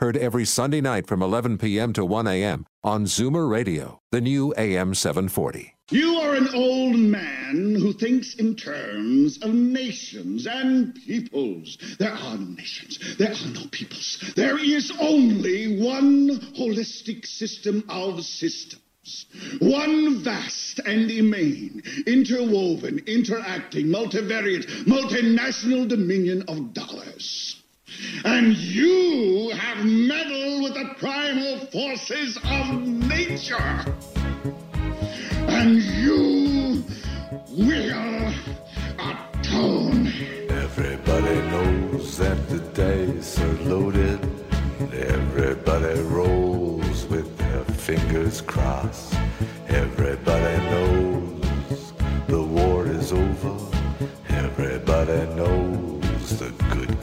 Heard every Sunday night from 11 p.m. to 1 a.m. on Zoomer Radio, the new AM 740. You are an old man who thinks in terms of nations and peoples. There are no nations. There are no peoples. There is only one holistic system of systems. One vast and immane, interwoven, interacting, multivariate, multinational dominion of dollars. And you have meddled with the primal forces of nature. And you will atone. Everybody knows that the dice are loaded. Everybody rolls with their fingers crossed. Everybody knows the war is over. Everybody knows the good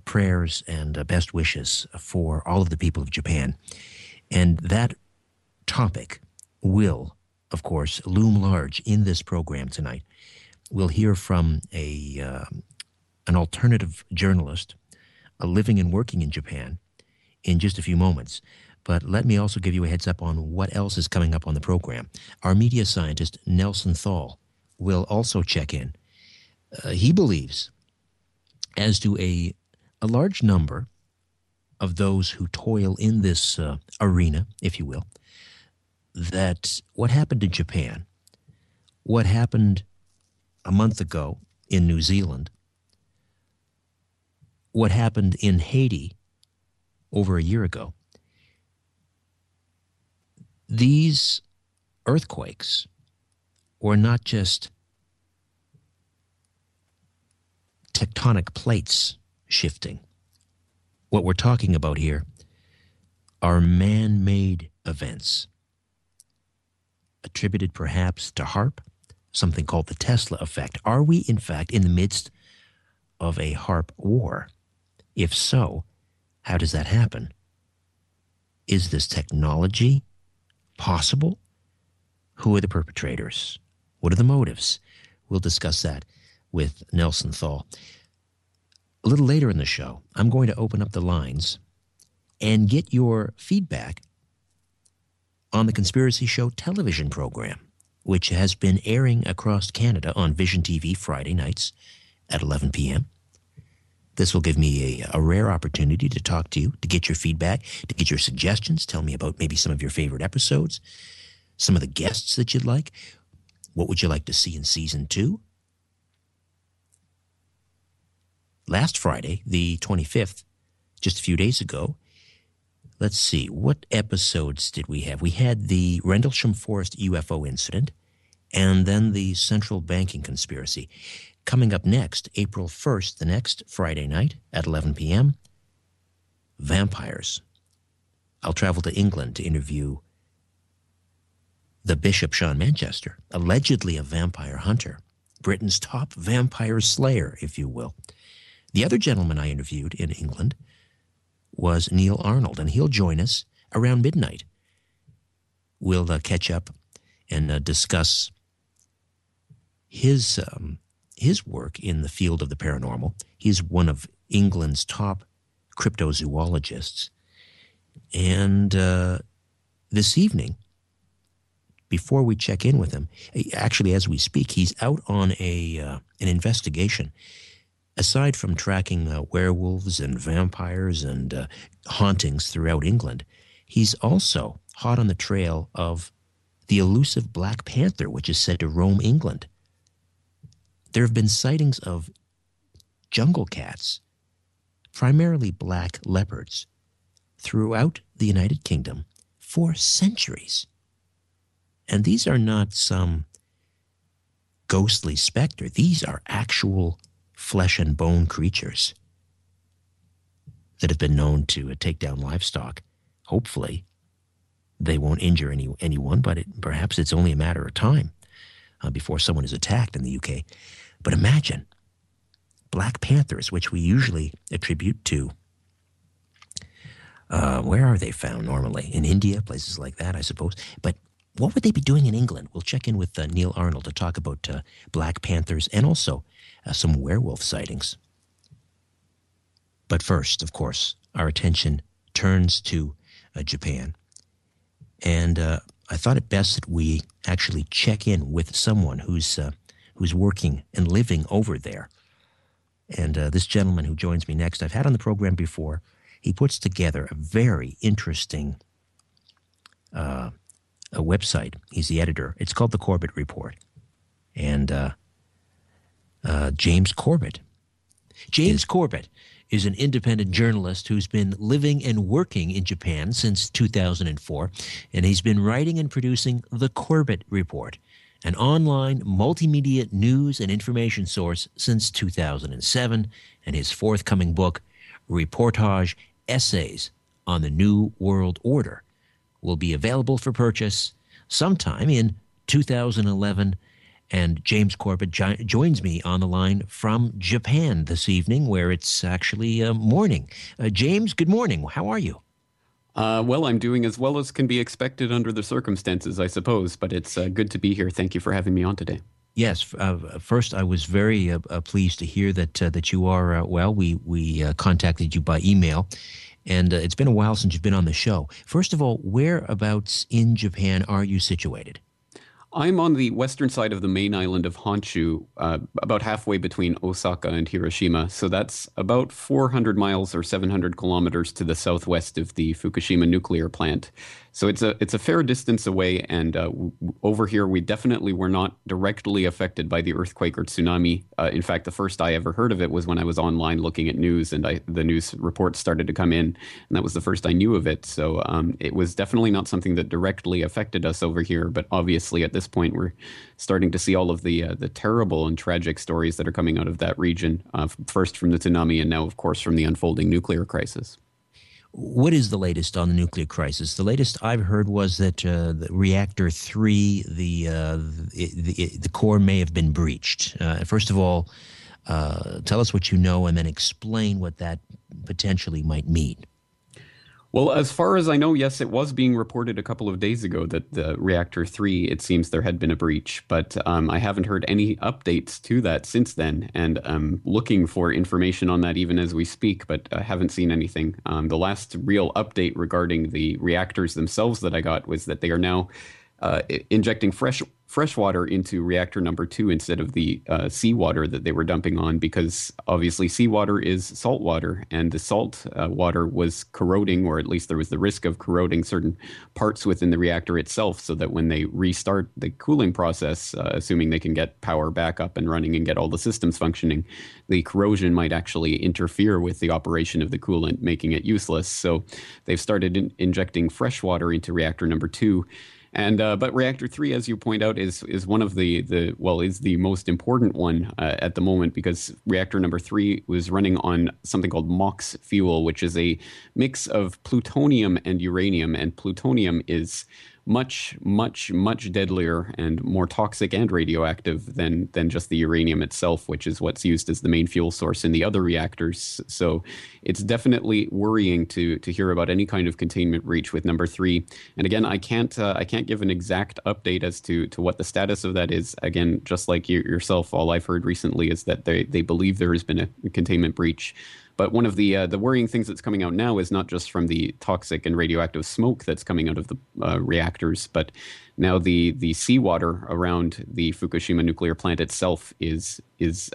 prayers and best wishes for all of the people of Japan. And that topic will, of course, loom large in this program tonight. We'll hear from an alternative journalist living and working in Japan in just a few moments. But let me also give you a heads up on what else is coming up on the program. Our media scientist, Nelson Thall, will also check in. He believes, as do a large number of those who toil in this arena, if you will, that what happened in Japan, what happened a month ago in New Zealand, what happened in Haiti over a year ago, these earthquakes were not just tectonic plates shifting. What we're talking about here are man-made events attributed perhaps to HAARP, something called the Tesla effect. Are we, in fact, in the midst of a HAARP war? If so, how does that happen? Is this technology possible? Who are the perpetrators? What are the motives? We'll discuss that with Nelson Thall. A little later in the show, I'm going to open up the lines and get your feedback on the Conspiracy Show television program, which has been airing across Canada on Vision TV Friday nights at 11 p.m. This will give me a rare opportunity to talk to you, to get your feedback, to get your suggestions. Tell me about maybe some of your favorite episodes, some of the guests that you'd like. What would you like to see in Season 2? Last Friday, the 25th, just a few days ago, let's see, what episodes did we have? We had the Rendlesham Forest UFO incident and then the central banking conspiracy. Coming up next, April 1st, the next Friday night at 11 p.m., vampires. I'll travel to England to interview the Bishop Sean Manchester, allegedly a vampire hunter Britain's top vampire slayer, if you will. The other gentleman I interviewed in England was Neil Arnold, and he'll join us around midnight. We'll catch up and discuss his work in the field of the paranormal. He's one of England's top cryptozoologists. And this evening, before we check in with him, actually as we speak, he's out on an investigation. Aside from tracking werewolves and vampires and hauntings throughout England, he's also hot on the trail of the elusive Black Panther, which is said to roam England. There have been sightings of jungle cats, primarily black leopards, throughout the United Kingdom for centuries. And these are not some ghostly specter. These are actual flesh and bone creatures that have been known to take down livestock. Hopefully, they won't injure anyone, but perhaps it's only a matter of time before someone is attacked in the UK. But imagine Black Panthers, which we usually attribute to, where are they found normally? In India, places like that, I suppose. But what would they be doing in England? We'll check in with Neil Arnold to talk about Black Panthers and also some werewolf sightings. But first, of course, our attention turns to Japan. And I thought it best that we actually check in with someone who's working and living over there. And this gentleman who joins me next, I've had on the program before. He puts together a very interesting a website. He's the editor. It's called The Corbett Report. And James Corbett. James Corbett is an independent journalist who's been living and working in Japan since 2004, and he's been writing and producing The Corbett Report, an online multimedia news and information source since 2007, and his forthcoming book, Reportage Essays on the New World Order, will be available for purchase sometime in 2011. And James Corbett joins me on the line from Japan this evening, where it's actually morning. James, good morning. How are you? Well, I'm doing as well as can be expected under the circumstances, I suppose. But it's good to be here. Thank you for having me on today. Yes. First, I was very pleased to hear that you are well. We contacted you by email, and it's been a while since you've been on the show. First of all, whereabouts in Japan are you situated? I'm on the western side of the main island of Honshu, about halfway between Osaka and Hiroshima. So that's about 400 miles or 700 kilometers to the southwest of the Fukushima nuclear plant. So it's a fair distance away. And over here, we definitely were not directly affected by the earthquake or tsunami. In fact, the first I ever heard of it was when I was online looking at news and the news reports started to come in. And that was the first I knew of it. So it was definitely not something that directly affected us over here. But obviously, at this point, we're starting to see all of the terrible and tragic stories that are coming out of that region, first from the tsunami and now, of course, from the unfolding nuclear crisis. What is the latest on the nuclear crisis? The latest I've heard was that the reactor 3, the core may have been breached. First of all, tell us what you know and then explain what that potentially might mean. Well, as far as I know, yes, it was being reported a couple of days ago that the reactor 3, it seems there had been a breach, but I haven't heard any updates to that since then, and I'm looking for information on that even as we speak, but I haven't seen anything. The last real update regarding the reactors themselves that I got was that they are now injecting fresh water into reactor number 2 instead of the seawater that they were dumping on, because obviously seawater is salt water, and the salt water was corroding, or at least there was the risk of corroding certain parts within the reactor itself, so that when they restart the cooling process, assuming they can get power back up and running and get all the systems functioning, the corrosion might actually interfere with the operation of the coolant, making it useless. So they've started injecting fresh water into reactor number 2. And but reactor 3, as you point out, is one of is the most important one at the moment, because reactor number 3 was running on something called MOX fuel, which is a mix of plutonium and uranium. And plutonium is much, much, much deadlier and more toxic and radioactive than just the uranium itself, which is what's used as the main fuel source in the other reactors. So it's definitely worrying to hear about any kind of containment reach with number 3. And again, I can't give an exact update as to what the status of that is. Again, just like yourself, all I've heard recently is that they believe there has been a containment breach. But one of the worrying things that's coming out now is not just from the toxic and radioactive smoke that's coming out of the reactors, but now the seawater around the Fukushima nuclear plant itself is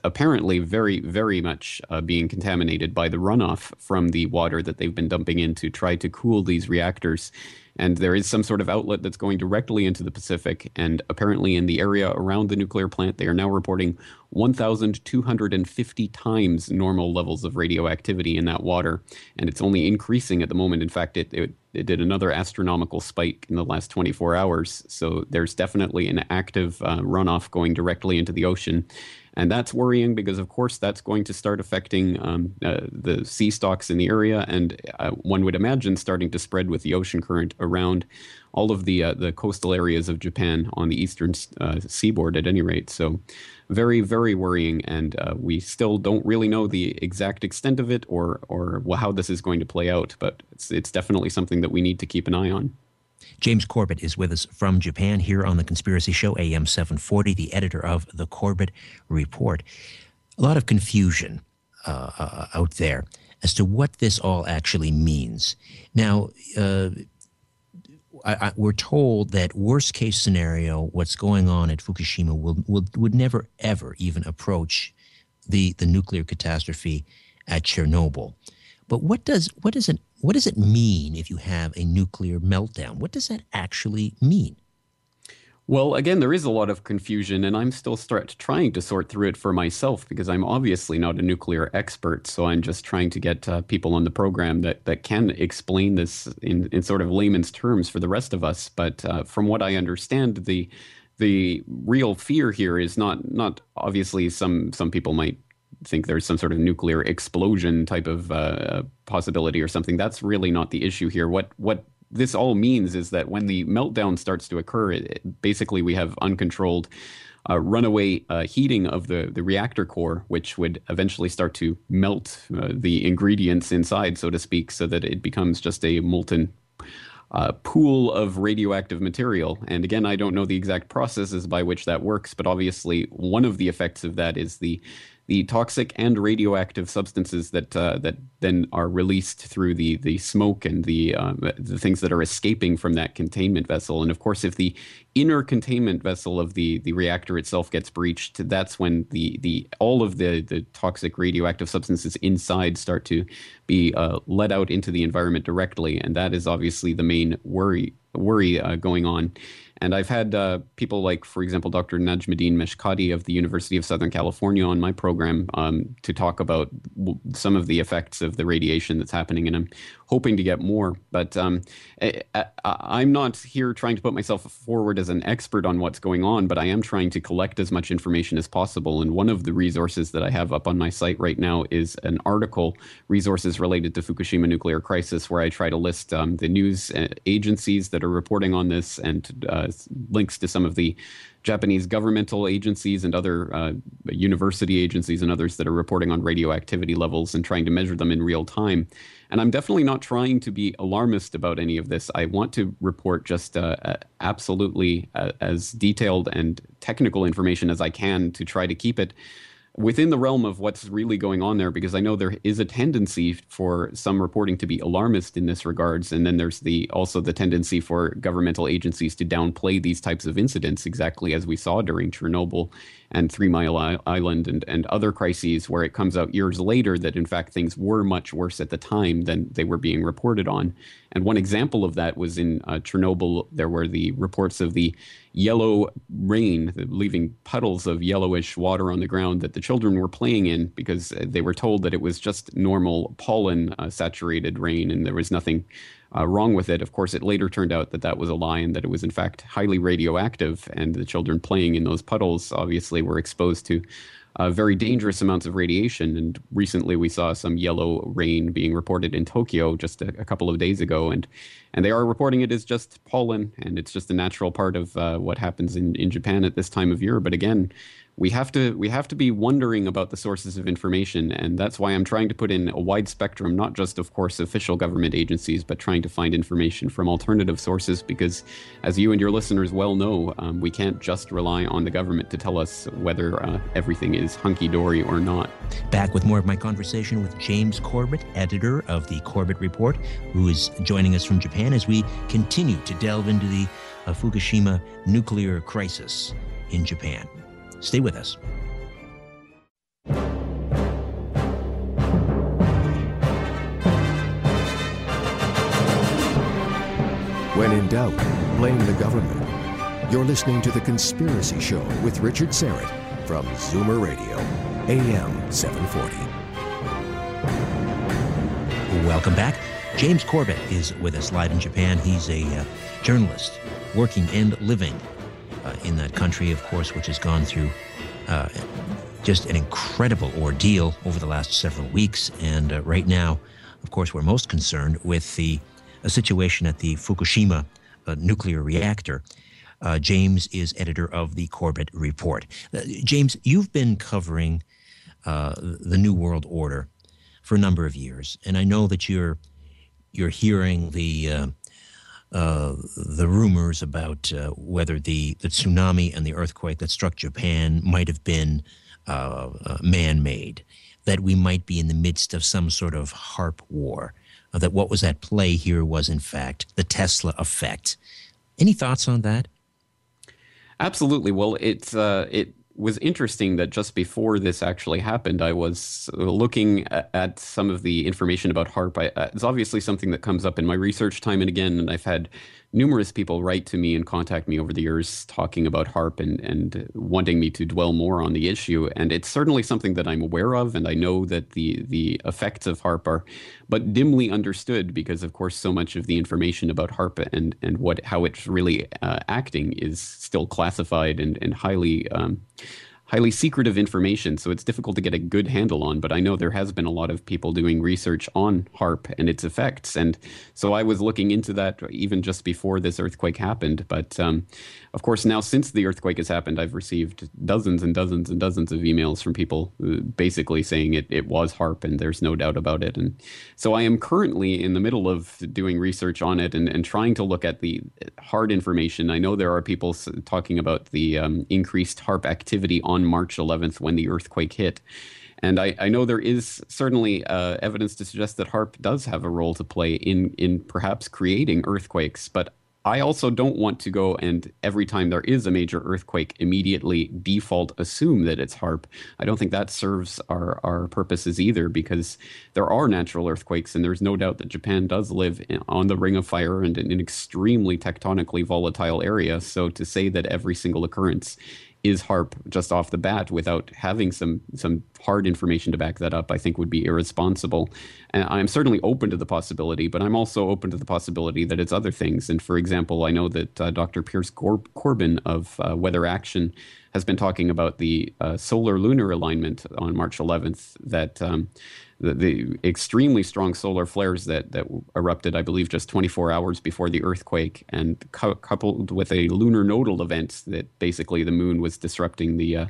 apparently very, very much being contaminated by the runoff from the water that they've been dumping in to try to cool these reactors. And there is some sort of outlet that's going directly into the Pacific. And apparently in the area around the nuclear plant, they are now reporting 1,250 times normal levels of radioactivity in that water. And it's only increasing at the moment. In fact, it did another astronomical spike in the last 24 hours. So there's definitely an active runoff going directly into the ocean. And that's worrying because, of course, that's going to start affecting the sea stocks in the area. And one would imagine starting to spread with the ocean current around all of the coastal areas of Japan on the eastern seaboard at any rate. So very, very worrying. And we still don't really know the exact extent of it or how this is going to play out. But it's definitely something that we need to keep an eye on. James Corbett is with us from Japan here on The Conspiracy Show, AM 740, the editor of The Corbett Report. A lot of confusion out there as to what this all actually means. Now, we're told that worst-case scenario, what's going on at Fukushima would never, ever even approach the nuclear catastrophe at Chernobyl. But what does it mean if you have a nuclear meltdown? What does that actually mean? Well, again, there is a lot of confusion, and I'm still trying to sort through it for myself because I'm obviously not a nuclear expert, so I'm just trying to get people on the program that can explain this in sort of layman's terms for the rest of us. But from what I understand, the real fear here is not obviously some people might think there's some sort of nuclear explosion type of possibility or something. That's really not the issue here. What this all means is that when the meltdown starts to occur, basically we have uncontrolled runaway heating of the reactor core, which would eventually start to melt the ingredients inside, so to speak, so that it becomes just a molten pool of radioactive material. And again, I don't know the exact processes by which that works, but obviously one of the effects of that is the toxic and radioactive substances that then are released through the smoke and the things that are escaping from that containment vessel. And of course, if the inner containment vessel of the reactor itself gets breached, that's when all of the toxic radioactive substances inside start to be let out into the environment directly. And that is obviously the main worry going on. And I've had people like, for example, Dr. Najmuddin Meshkadi of the University of Southern California on my program to talk about some of the effects of the radiation that's happening. And I'm hoping to get more. But I'm not here trying to put myself forward as an expert on what's going on, but I am trying to collect as much information as possible. And one of the resources that I have up on my site right now is an article, Resources Related to Fukushima Nuclear Crisis, where I try to list the news agencies that are reporting on this and links to some of the Japanese governmental agencies and other university agencies and others that are reporting on radioactivity levels and trying to measure them in real time. And I'm definitely not trying to be alarmist about any of this. I want to report just absolutely as detailed and technical information as I can to try to keep it within the realm of what's really going on there, because I know there is a tendency for some reporting to be alarmist in this regards. And then there's also the tendency for governmental agencies to downplay these types of incidents, exactly as we saw during Chernobyl and Three Mile Island and other crises, where it comes out years later that, in fact, things were much worse at the time than they were being reported on. And one example of that was in Chernobyl. There were the reports of the yellow rain, leaving puddles of yellowish water on the ground that the children were playing in because they were told that it was just normal pollen-saturated rain and there was nothing wrong with it. Of course, it later turned out that that was a lie and that it was, in fact, highly radioactive. And the children playing in those puddles obviously were exposed to very dangerous amounts of radiation. And recently we saw some yellow rain being reported in Tokyo just a couple of days ago. And they are reporting it as just pollen, and it's just a natural part of what happens in Japan at this time of year. But again, we have to be wondering about the sources of information, and that's why I'm trying to put in a wide spectrum, not just, of course, official government agencies, but trying to find information from alternative sources, because as you and your listeners well know, we can't just rely on the government to tell us whether everything is hunky-dory or not. Back with more of my conversation with James Corbett, editor of the Corbett Report, who is joining us from Japan as we continue to delve into the Fukushima nuclear crisis in Japan. Stay with us. When in doubt, blame the government. You're listening to The Conspiracy Show with Richard Serrett from Zoomer Radio, AM 740. Welcome back. James Corbett is with us live in Japan. He's a journalist working and living in that country, of course, which has gone through just an incredible ordeal over the last several weeks. And right now, of course, we're most concerned with the situation at the Fukushima nuclear reactor. James is editor of the Corbett Report. James, you've been covering the New World Order for a number of years, and I know that you're hearing the rumors about whether the tsunami and the earthquake that struck Japan might have been man-made, that we might be in the midst of some sort of HAARP war, that what was at play here was, in fact, the Tesla effect. Any thoughts on that? Absolutely. Well, it was interesting that just before this actually happened, I was looking at some of the information about HAARP. It's obviously something that comes up in my research time and again, and I've had numerous people write to me and contact me over the years talking about HAARP and wanting me to dwell more on the issue. And it's certainly something that I'm aware of, and I know that the effects of HAARP are but dimly understood because, of course, so much of the information about HAARP and how it's really acting is still classified and highly secretive information, so it's difficult to get a good handle on, but I know there has been a lot of people doing research on HAARP and its effects, and so I was looking into that even just before this earthquake happened, but of course now since the earthquake has happened, I've received dozens and dozens and dozens of emails from people basically saying it was HAARP and there's no doubt about it, and so I am currently in the middle of doing research on it and trying to look at the hard information. I know there are people talking about the increased HAARP activity on March 11th when the earthquake hit. And I know there is certainly evidence to suggest that HAARP does have a role to play in perhaps creating earthquakes, but I also don't want to go and every time there is a major earthquake immediately default assume that it's HAARP. I don't think that serves our purposes either, because there are natural earthquakes and there's no doubt that Japan does live on the Ring of Fire and in an extremely tectonically volatile area. So to say that every single occurrence is HAARP just off the bat without having some hard information to back that up, I think would be irresponsible. And I'm certainly open to the possibility, but I'm also open to the possibility that it's other things. And for example, I know that Dr. Pierce Corbin of Weather Action has been talking about the solar-lunar alignment on March 11th, that the extremely strong solar flares that erupted, I believe, just 24 hours before the earthquake, and coupled with a lunar nodal event that basically the moon was disrupting the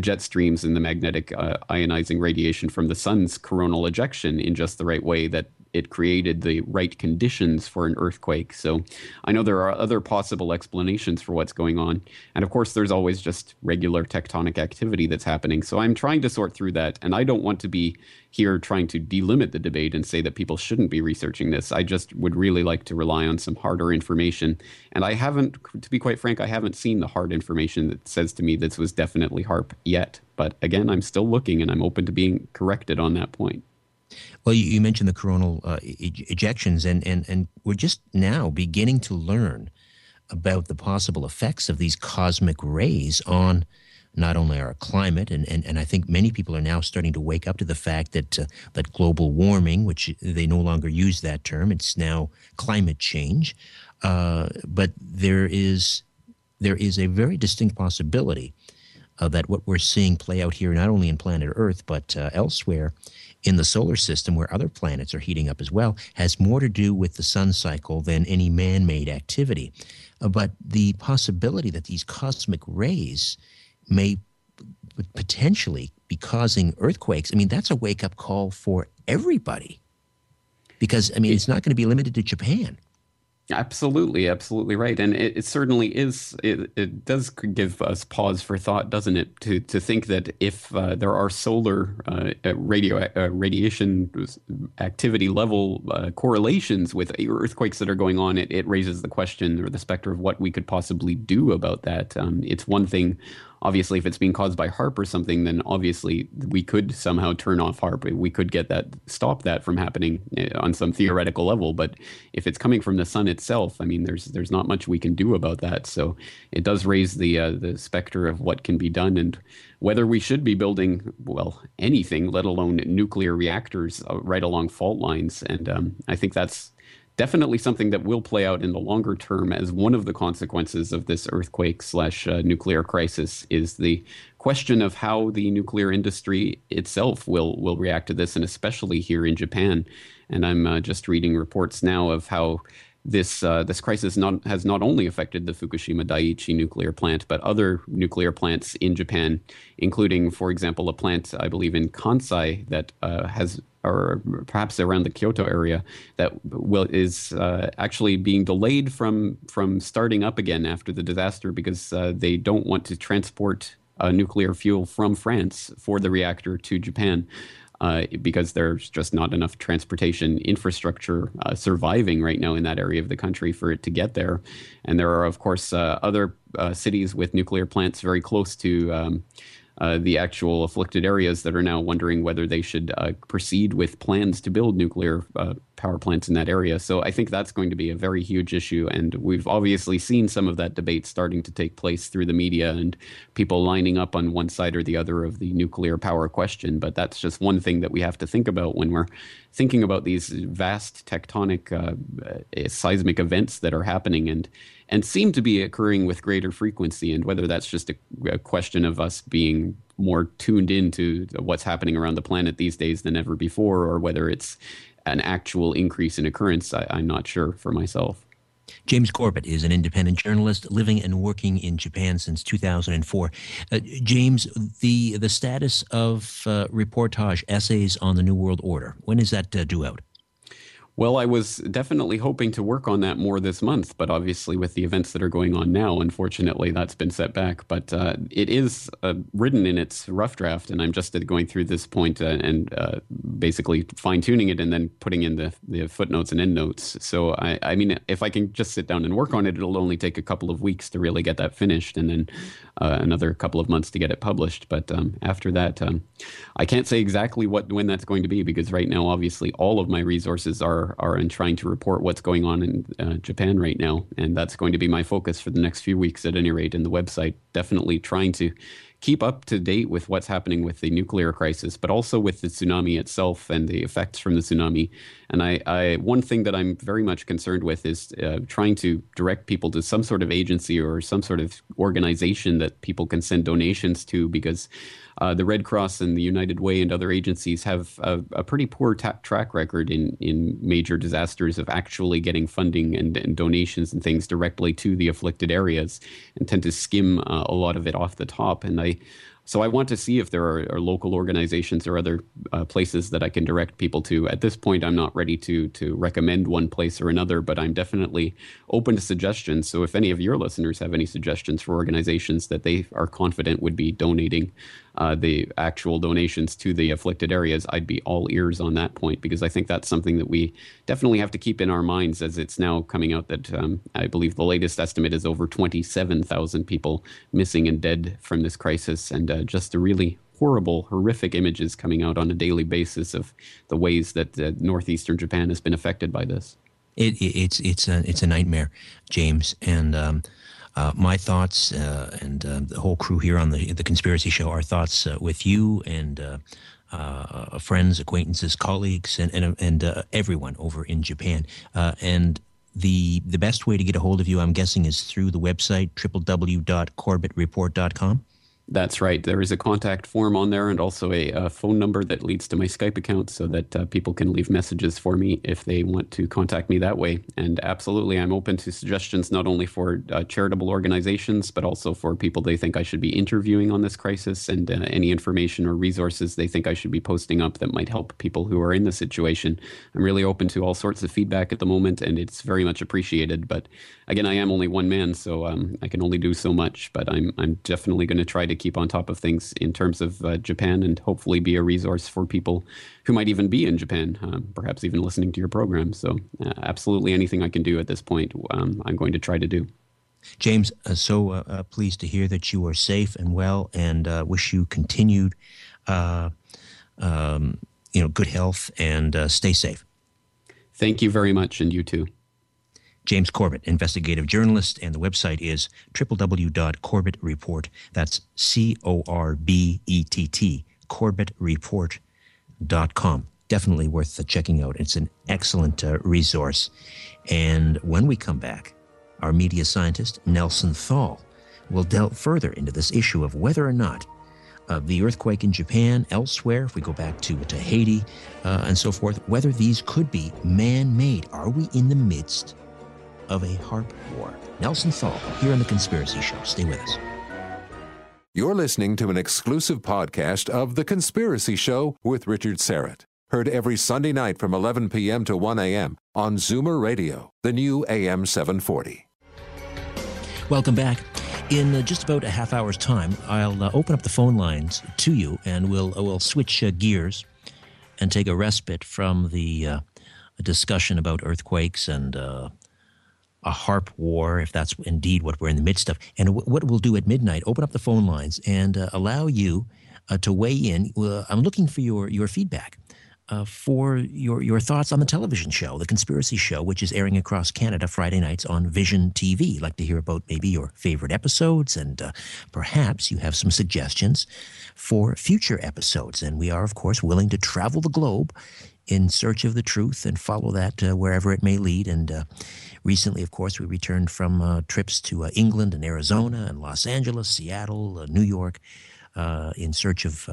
jet streams and the magnetic ionizing radiation from the sun's coronal ejection in just the right way that it created the right conditions for an earthquake. So I know there are other possible explanations for what's going on. And of course, there's always just regular tectonic activity that's happening. So I'm trying to sort through that. And I don't want to be here trying to delimit the debate and say that people shouldn't be researching this. I just would really like to rely on some harder information. And I haven't, to be quite frank, I haven't seen the hard information that says to me this was definitely HAARP yet. But again, I'm still looking and I'm open to being corrected on that point. Well, you mentioned the coronal ejections, and we're just now beginning to learn about the possible effects of these cosmic rays on not only our climate, and I think many people are now starting to wake up to the fact that that global warming, which they no longer use that term, it's now climate change, but there is a very distinct possibility that what we're seeing play out here, not only in planet Earth, but elsewhere in the solar system where other planets are heating up as well, has more to do with the sun cycle than any man-made activity. But the possibility that these cosmic rays may potentially be causing earthquakes, I mean, that's a wake-up call for everybody. Because, I mean, it's not going to be limited to Japan. Absolutely, absolutely right. And it certainly is, it does give us pause for thought, doesn't it, to think that if there are solar radiation activity level correlations with earthquakes that are going on, it raises the question or the specter of what we could possibly do about that. It's one thing, obviously, if it's being caused by HAARP or something, then obviously we could somehow turn off HAARP. We could get that, stop that from happening on some theoretical level. But if it's coming from the sun itself, I mean, there's not much we can do about that. So it does raise the specter of what can be done and whether we should be building, well, anything, let alone nuclear reactors right along fault lines. And I think that's definitely something that will play out in the longer term as one of the consequences of this earthquake/nuclear crisis is the question of how the nuclear industry itself will react to this, and especially here in Japan. And I'm just reading reports now of how this crisis has not only affected the Fukushima Daiichi nuclear plant, but other nuclear plants in Japan, including, for example, a plant, I believe, in Kansai that has, or perhaps around the Kyoto area, that is actually being delayed from starting up again after the disaster because they don't want to transport nuclear fuel from France for the reactor to Japan. Because there's just not enough transportation infrastructure surviving right now in that area of the country for it to get there. And there are, of course, other cities with nuclear plants very close to the actual afflicted areas that are now wondering whether they should proceed with plans to build nuclear power plants in that area. So I think that's going to be a very huge issue. And we've obviously seen some of that debate starting to take place through the media and people lining up on one side or the other of the nuclear power question. But that's just one thing that we have to think about when we're thinking about these vast tectonic seismic events that are happening and seem to be occurring with greater frequency, and whether that's just a question of us being more tuned into what's happening around the planet these days than ever before, or whether it's an actual increase in occurrence, I'm not sure for myself. James Corbett is an independent journalist living and working in Japan since 2004. James, the status of reportage essays on the New World Order, when is that due out? Well, I was definitely hoping to work on that more this month, but obviously with the events that are going on now, unfortunately, that's been set back. But it is written in its rough draft, and I'm just going through this point and basically fine-tuning it and then putting in the footnotes and endnotes. So, I mean, if I can just sit down and work on it, it'll only take a couple of weeks to really get that finished, and then another couple of months to get it published. But after that, I can't say exactly when that's going to be, because right now, obviously, all of my resources are in trying to report what's going on in Japan right now. And that's going to be my focus for the next few weeks at any rate, and the website definitely trying to keep up to date with what's happening with the nuclear crisis, but also with the tsunami itself and the effects from the tsunami. And I one thing that I'm very much concerned with is trying to direct people to some sort of agency or some sort of organization that people can send donations to, because the Red Cross and the United Way and other agencies have a pretty poor track record in major disasters of actually getting funding and donations and things directly to the afflicted areas, and tend to skim a lot of it off the top. And So I want to see if there are local organizations or other places that I can direct people to. At this point, I'm not ready to recommend one place or another, but I'm definitely open to suggestions. So if any of your listeners have any suggestions for organizations that they are confident would be donating the actual donations to the afflicted areas, I'd be all ears on that point, because I think that's something that we definitely have to keep in our minds, as it's now coming out that I believe the latest estimate is over 27,000 people missing and dead from this crisis, and just a really horrible, horrific images coming out on a daily basis of the ways that northeastern Japan has been affected by this. It's a nightmare, James, and my thoughts and the whole crew here on the Conspiracy Show, our thoughts with you and friends, acquaintances, colleagues, and everyone over in Japan. And the best way to get a hold of you, I'm guessing, is through the website, www.corbettreport.com. That's right. There is a contact form on there and also a phone number that leads to my Skype account so that people can leave messages for me if they want to contact me that way. And absolutely, I'm open to suggestions not only for charitable organizations, but also for people they think I should be interviewing on this crisis and any information or resources they think I should be posting up that might help people who are in the situation. I'm really open to all sorts of feedback at the moment, and it's very much appreciated. But again, I am only one man, so I can only do so much, but I'm definitely going to try to keep on top of things in terms of Japan and hopefully be a resource for people who might even be in Japan, perhaps even listening to your program. So absolutely anything I can do at this point, I'm going to try to do. James, so pleased to hear that you are safe and well, and wish you continued good health, and stay safe. Thank you very much, and you too. James Corbett, investigative journalist, and the website is www.Corbett Report. That's Corbett, CorbettReport.com. Definitely worth checking out. It's an excellent resource. And when we come back, our media scientist, Nelson Thall, will delve further into this issue of whether or not the earthquake in Japan, elsewhere, if we go back to Haiti and so forth, whether these could be man-made. Are we in the midst of a HAARP war? Nelson Thall here on The Conspiracy Show. Stay with us. You're listening to an exclusive podcast of The Conspiracy Show with Richard Serrett. Heard every Sunday night from 11 p.m. to 1 a.m. on Zoomer Radio, the new AM 740. Welcome back. In just about a half hour's time, I'll open up the phone lines to you, and we'll switch gears and take a respite from the discussion about earthquakes and a HAARP war, if that's indeed what we're in the midst of. And what we'll do at midnight, open up the phone lines and allow you to weigh in. I'm looking for your feedback for your thoughts on the television show, The Conspiracy Show, which is airing across Canada Friday nights on Vision TV. I'd like to hear about maybe your favorite episodes, and perhaps you have some suggestions for future episodes. And we are, of course, willing to travel the globe in search of the truth and follow that wherever it may lead. And recently, of course, we returned from trips to England and Arizona and Los Angeles, Seattle, New York, in search of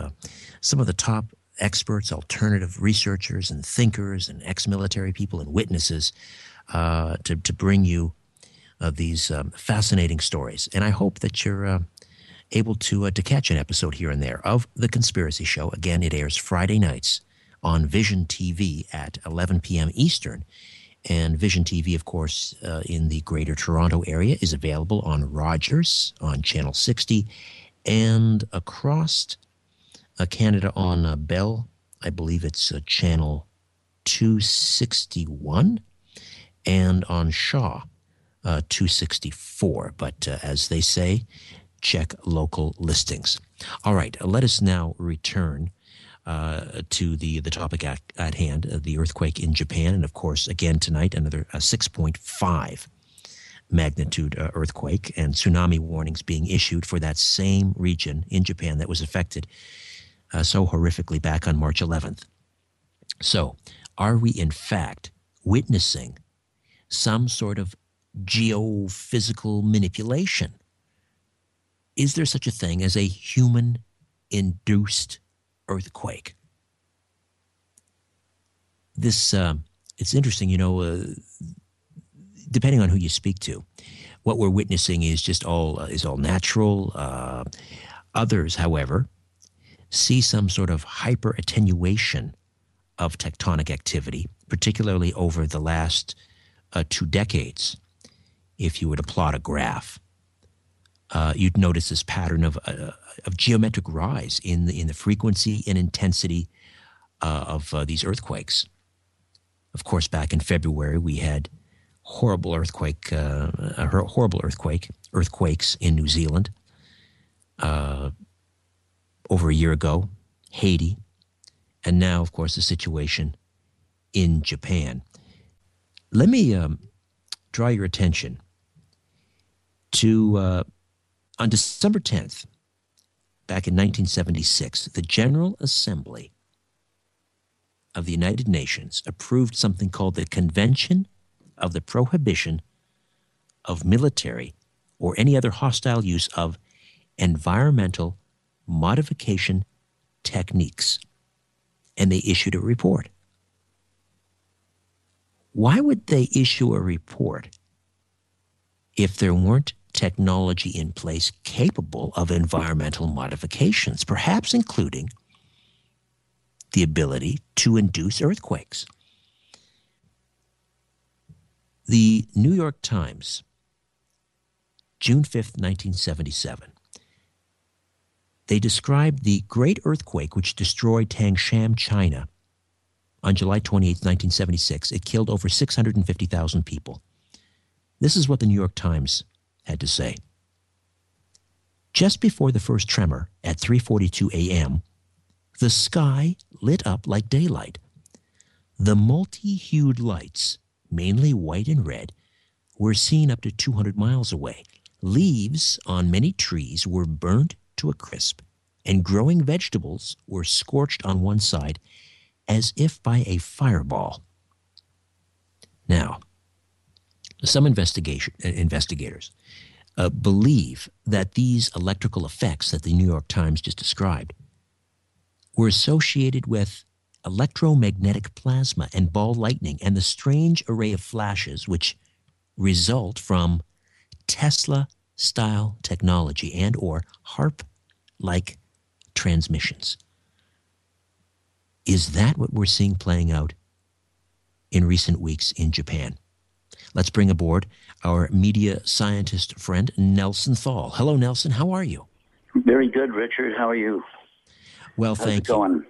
some of the top experts, alternative researchers and thinkers and ex-military people and witnesses to bring you these fascinating stories. And I hope that you're able to catch an episode here and there of The Conspiracy Show. Again, it airs Friday nights on Vision TV at 11 p.m. Eastern. And Vision TV, of course, in the Greater Toronto Area, is available on Rogers, on Channel 60, and across Canada on Bell. I believe it's Channel 261, and on Shaw 264. But as they say, check local listings. All right, let us now return to the topic at hand, the earthquake in Japan. And of course, again tonight, another 6.5 magnitude earthquake, and tsunami warnings being issued for that same region in Japan that was affected so horrifically back on March 11th. So are we in fact witnessing some sort of geophysical manipulation? Is there such a thing as a human-induced earthquake? This it's interesting, depending on who you speak to, what we're witnessing is just all natural. Others, however, see some sort of hyper attenuation of tectonic activity, particularly over the last 2 decades. If you were to plot a graph, you'd notice this pattern of geometric rise in the frequency and intensity of these earthquakes. Of course, back in February, we had earthquakes in New Zealand. Over a year ago, Haiti, and now, of course, the situation in Japan. Let me draw your attention to on December 10th, back in 1976, the General Assembly of the United Nations approved something called the Convention of the Prohibition of Military or any other hostile use of environmental modification techniques. And they issued a report. Why would they issue a report if there weren't technology in place capable of environmental modifications, perhaps including the ability to induce earthquakes? The New York Times, June 5th, 1977, they described the great earthquake which destroyed Tangshan, China, on July 28, 1976. It killed over 650,000 people. This is what the New York Times had to say. Just before the first tremor at 3:42 a.m., the sky lit up like daylight. The multi-hued lights, mainly white and red, were seen up to 200 miles away. Leaves on many trees were burned to a crisp, and growing vegetables were scorched on one side as if by a fireball. Now, some investigators believe that these electrical effects that the New York Times just described were associated with electromagnetic plasma and ball lightning and the strange array of flashes which result from Tesla-style technology and or HAARP-like transmissions. Is that what we're seeing playing out in recent weeks in Japan? Let's bring aboard our media scientist friend, Nelson Thall. Hello, Nelson. How are you? Very good, Richard. How are you? Well, thank you. How's it going?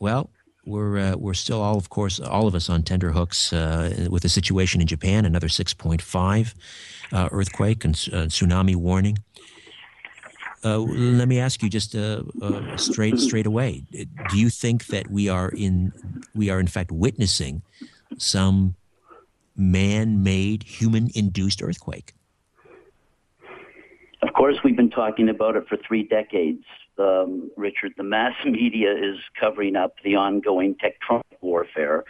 Well, we're still all of us on tender hooks with the situation in Japan. Another 6.5 earthquake and tsunami warning. Let me ask you just straight away. Do you think that we are in fact witnessing some man-made, human-induced earthquake? Of course, we've been talking about it for 3 decades, Richard. The mass media is covering up the ongoing tectonic warfare.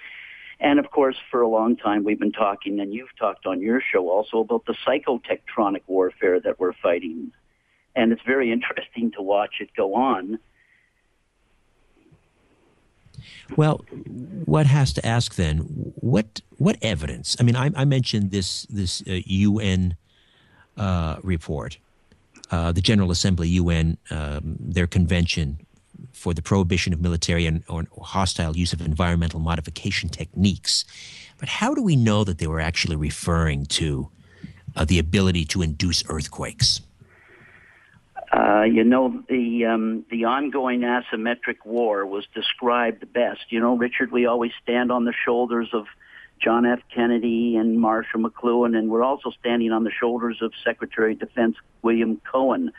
And, of course, for a long time we've been talking, and you've talked on your show also, about the psychotectonic warfare that we're fighting. And it's very interesting to watch it go on. Well, what has to ask then? What evidence? I mean, I mentioned this UN report, the General Assembly UN, their convention for the prohibition of military and or hostile use of environmental modification techniques. But how do we know that they were actually referring to the ability to induce earthquakes? The ongoing asymmetric war was described best. You know, Richard, we always stand on the shoulders of John F. Kennedy and Marshall McLuhan, and we're also standing on the shoulders of Secretary of Defense William Cohen,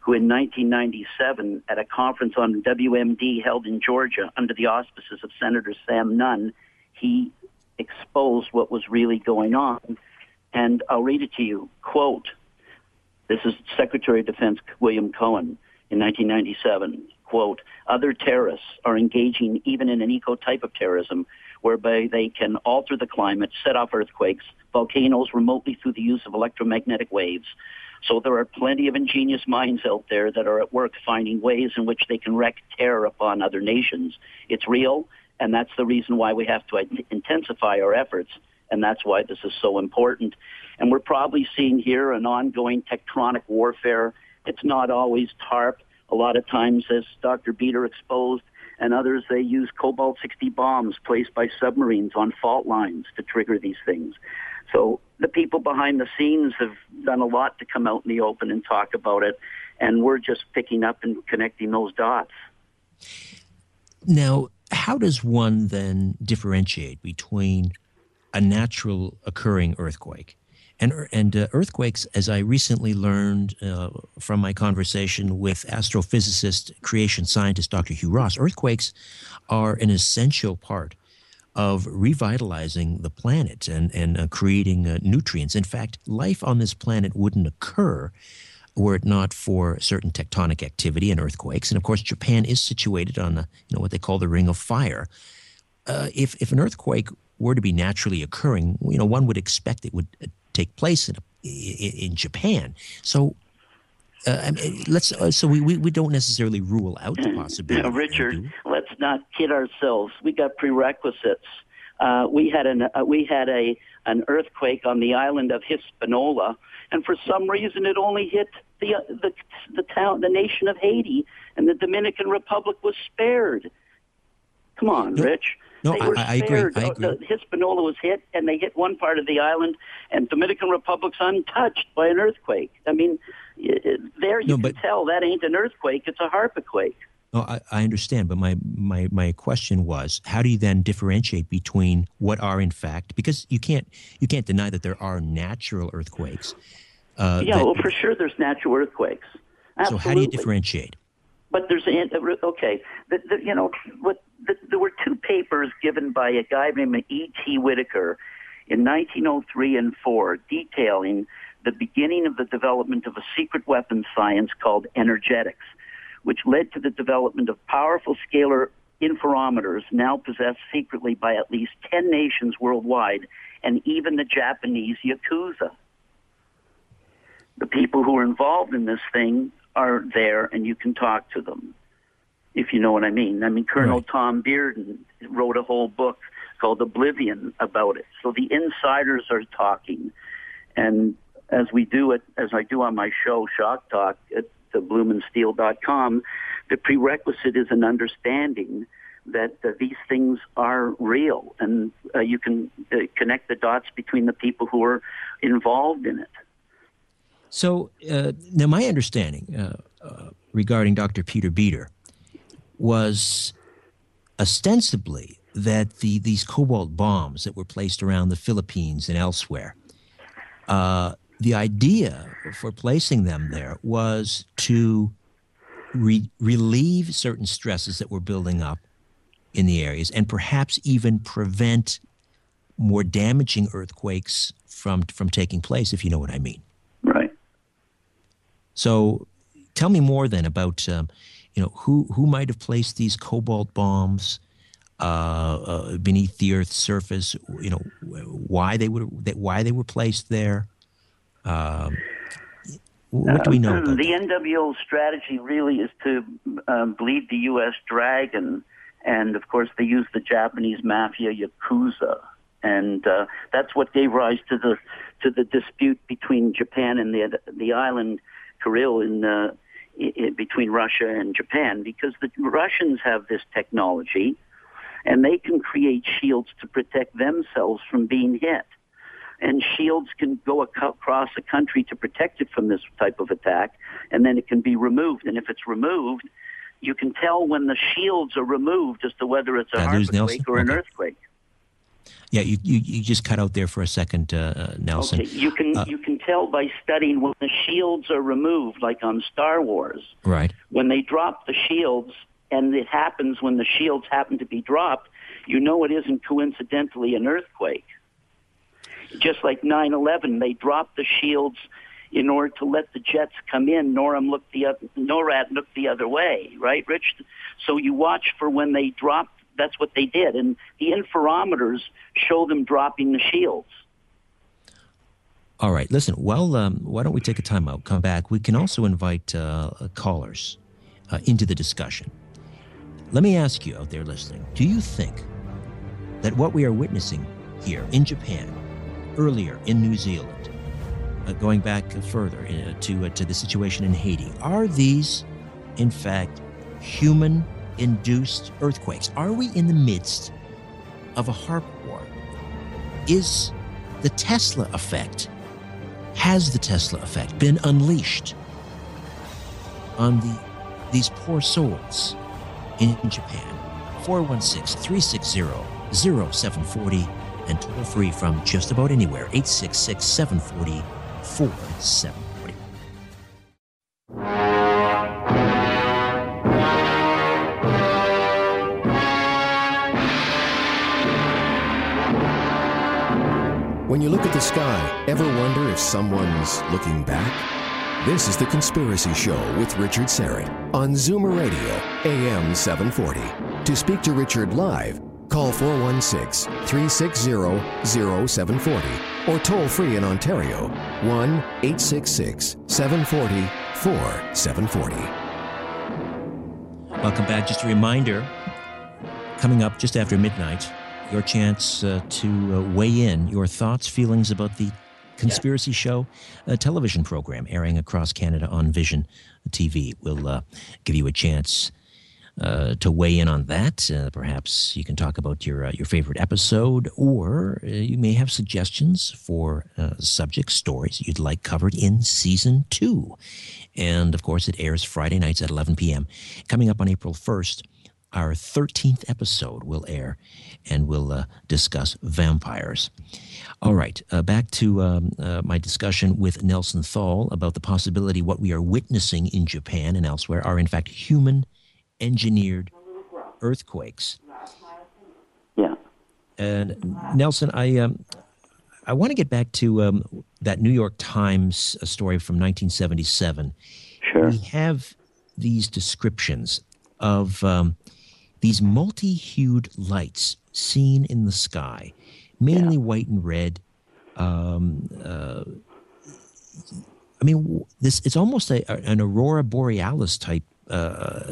who in 1997, at a conference on WMD held in Georgia under the auspices of Senator Sam Nunn, he exposed what was really going on. And I'll read it to you. Quote, this is Secretary of Defense William Cohen in 1997, quote, other terrorists are engaging even in an eco-type of terrorism whereby they can alter the climate, set off earthquakes, volcanoes remotely through the use of electromagnetic waves. So there are plenty of ingenious minds out there that are at work finding ways in which they can wreak terror upon other nations. It's real, and that's the reason why we have to intensify our efforts. And that's why this is so important. And we're probably seeing here an ongoing tectonic warfare. It's not always HAARP. A lot of times, as Dr. Beter exposed and others, they use cobalt-60 bombs placed by submarines on fault lines to trigger these things. So the people behind the scenes have done a lot to come out in the open and talk about it. And we're just picking up and connecting those dots. Now, how does one then differentiate between a natural occurring earthquake and earthquakes, as I recently learned from my conversation with astrophysicist, creation scientist Dr. Hugh Ross, earthquakes are an essential part of revitalizing the planet and creating nutrients. In fact, life on this planet wouldn't occur were it not for certain tectonic activity and earthquakes. And of course, Japan is situated on the, you know, what they call the Ring of Fire. If an earthquake were to be naturally occurring, you know, one would expect it would take place in Japan. So So we don't necessarily rule out the possibility. Richard, let's not kid ourselves. We got prerequisites. We had an earthquake on the island of Hispaniola, and for some reason it only hit the town, the nation of Haiti, and the Dominican Republic was spared. Come on, Rich. No, I agree. Hispaniola was hit, and they hit one part of the island, and Dominican Republic's untouched by an earthquake. I mean, can tell that ain't an earthquake; it's a HAARPquake. No, I understand, but my question was, how do you then differentiate between what are in fact? Because you can't deny that there are natural earthquakes. For sure, there's natural earthquakes. Absolutely. So how do you differentiate? But there's there were two papers given by a guy named E.T. Whitaker in 1903 and 4 detailing the beginning of the development of a secret weapons science called energetics, which led to the development of powerful scalar interferometers now possessed secretly by at least 10 nations worldwide and even the Japanese Yakuza. The people who are involved in this thing are there, and you can talk to them, if you know what I mean. I mean, Colonel Tom Bearden wrote a whole book called Oblivion about it. So the insiders are talking, and as we do it, as I do on my show, Shock Talk, at thebloominsteel.com, the prerequisite is an understanding that these things are real, and you can connect the dots between the people who are involved in it. So now my understanding regarding Dr. Peter Beter was ostensibly that these cobalt bombs that were placed around the Philippines and elsewhere, the idea for placing them there was to relieve certain stresses that were building up in the areas and perhaps even prevent more damaging earthquakes from taking place, if you know what I mean. Right. So tell me more then about, who might have placed these cobalt bombs beneath the Earth's surface, why they were placed there. What do we know about the NWO strategy really is to bleed the U.S. dragon. And, of course, they used the Japanese mafia Yakuza. And that's what gave rise to the dispute between Japan and the island Kuril between Russia and Japan, because the Russians have this technology, and they can create shields to protect themselves from being hit. And shields can go across a country to protect it from this type of attack, and then it can be removed. And if it's removed, you can tell when the shields are removed as to whether it's a earthquake or an earthquake. Yeah, you just cut out there for a second, Nelson. Okay. You can tell by studying when the shields are removed, like on Star Wars. Right. When they drop the shields, and it happens when the shields happen to be dropped, you know it isn't coincidentally an earthquake. Just like 9/11, they dropped the shields in order to let the jets come in. NORAD looked the other way, right, Rich? So you watch for when they drop. That's what they did, and the interferometers show them dropping the shields. All right, listen, well, why don't we take a time out, come back. We can also invite callers into the discussion. Let me ask you out there listening, do you think that what we are witnessing here in Japan, earlier in New Zealand, going back further to the situation in Haiti, are these, in fact, human induced earthquakes? Are we in the midst of a HAARP war? Is the Tesla effect, has the Tesla effect been unleashed on these poor souls in Japan? 416-360-0740 and toll free from just about anywhere, 866-740-4740. When you look at the sky, ever wonder if someone's looking back? This is The Conspiracy Show with Richard Serrett on Zoomer Radio, AM 740. To speak to Richard live, call 416-360-0740 or toll free in Ontario, 1-866-740-4740. 888-454-740. Welcome back. Just a reminder, coming up just after midnight, your chance to weigh in your thoughts, feelings about the Conspiracy Show, a television program airing across Canada on Vision TV. We'll give you a chance to weigh in on that. Perhaps you can talk about your favorite episode, or you may have suggestions for subject stories you'd like covered in Season 2. And, of course, it airs Friday nights at 11 p.m. Coming up on April 1st, our 13th episode will air, and we'll discuss vampires. All right, back to my discussion with Nelson Thall about the possibility what we are witnessing in Japan and elsewhere are, in fact, human-engineered earthquakes. Yeah. And, Nelson, I want to get back to that New York Times story from 1977. Sure. We have these descriptions of these multi-hued lights seen in the sky, mainly white and red. I mean, it's almost an aurora borealis type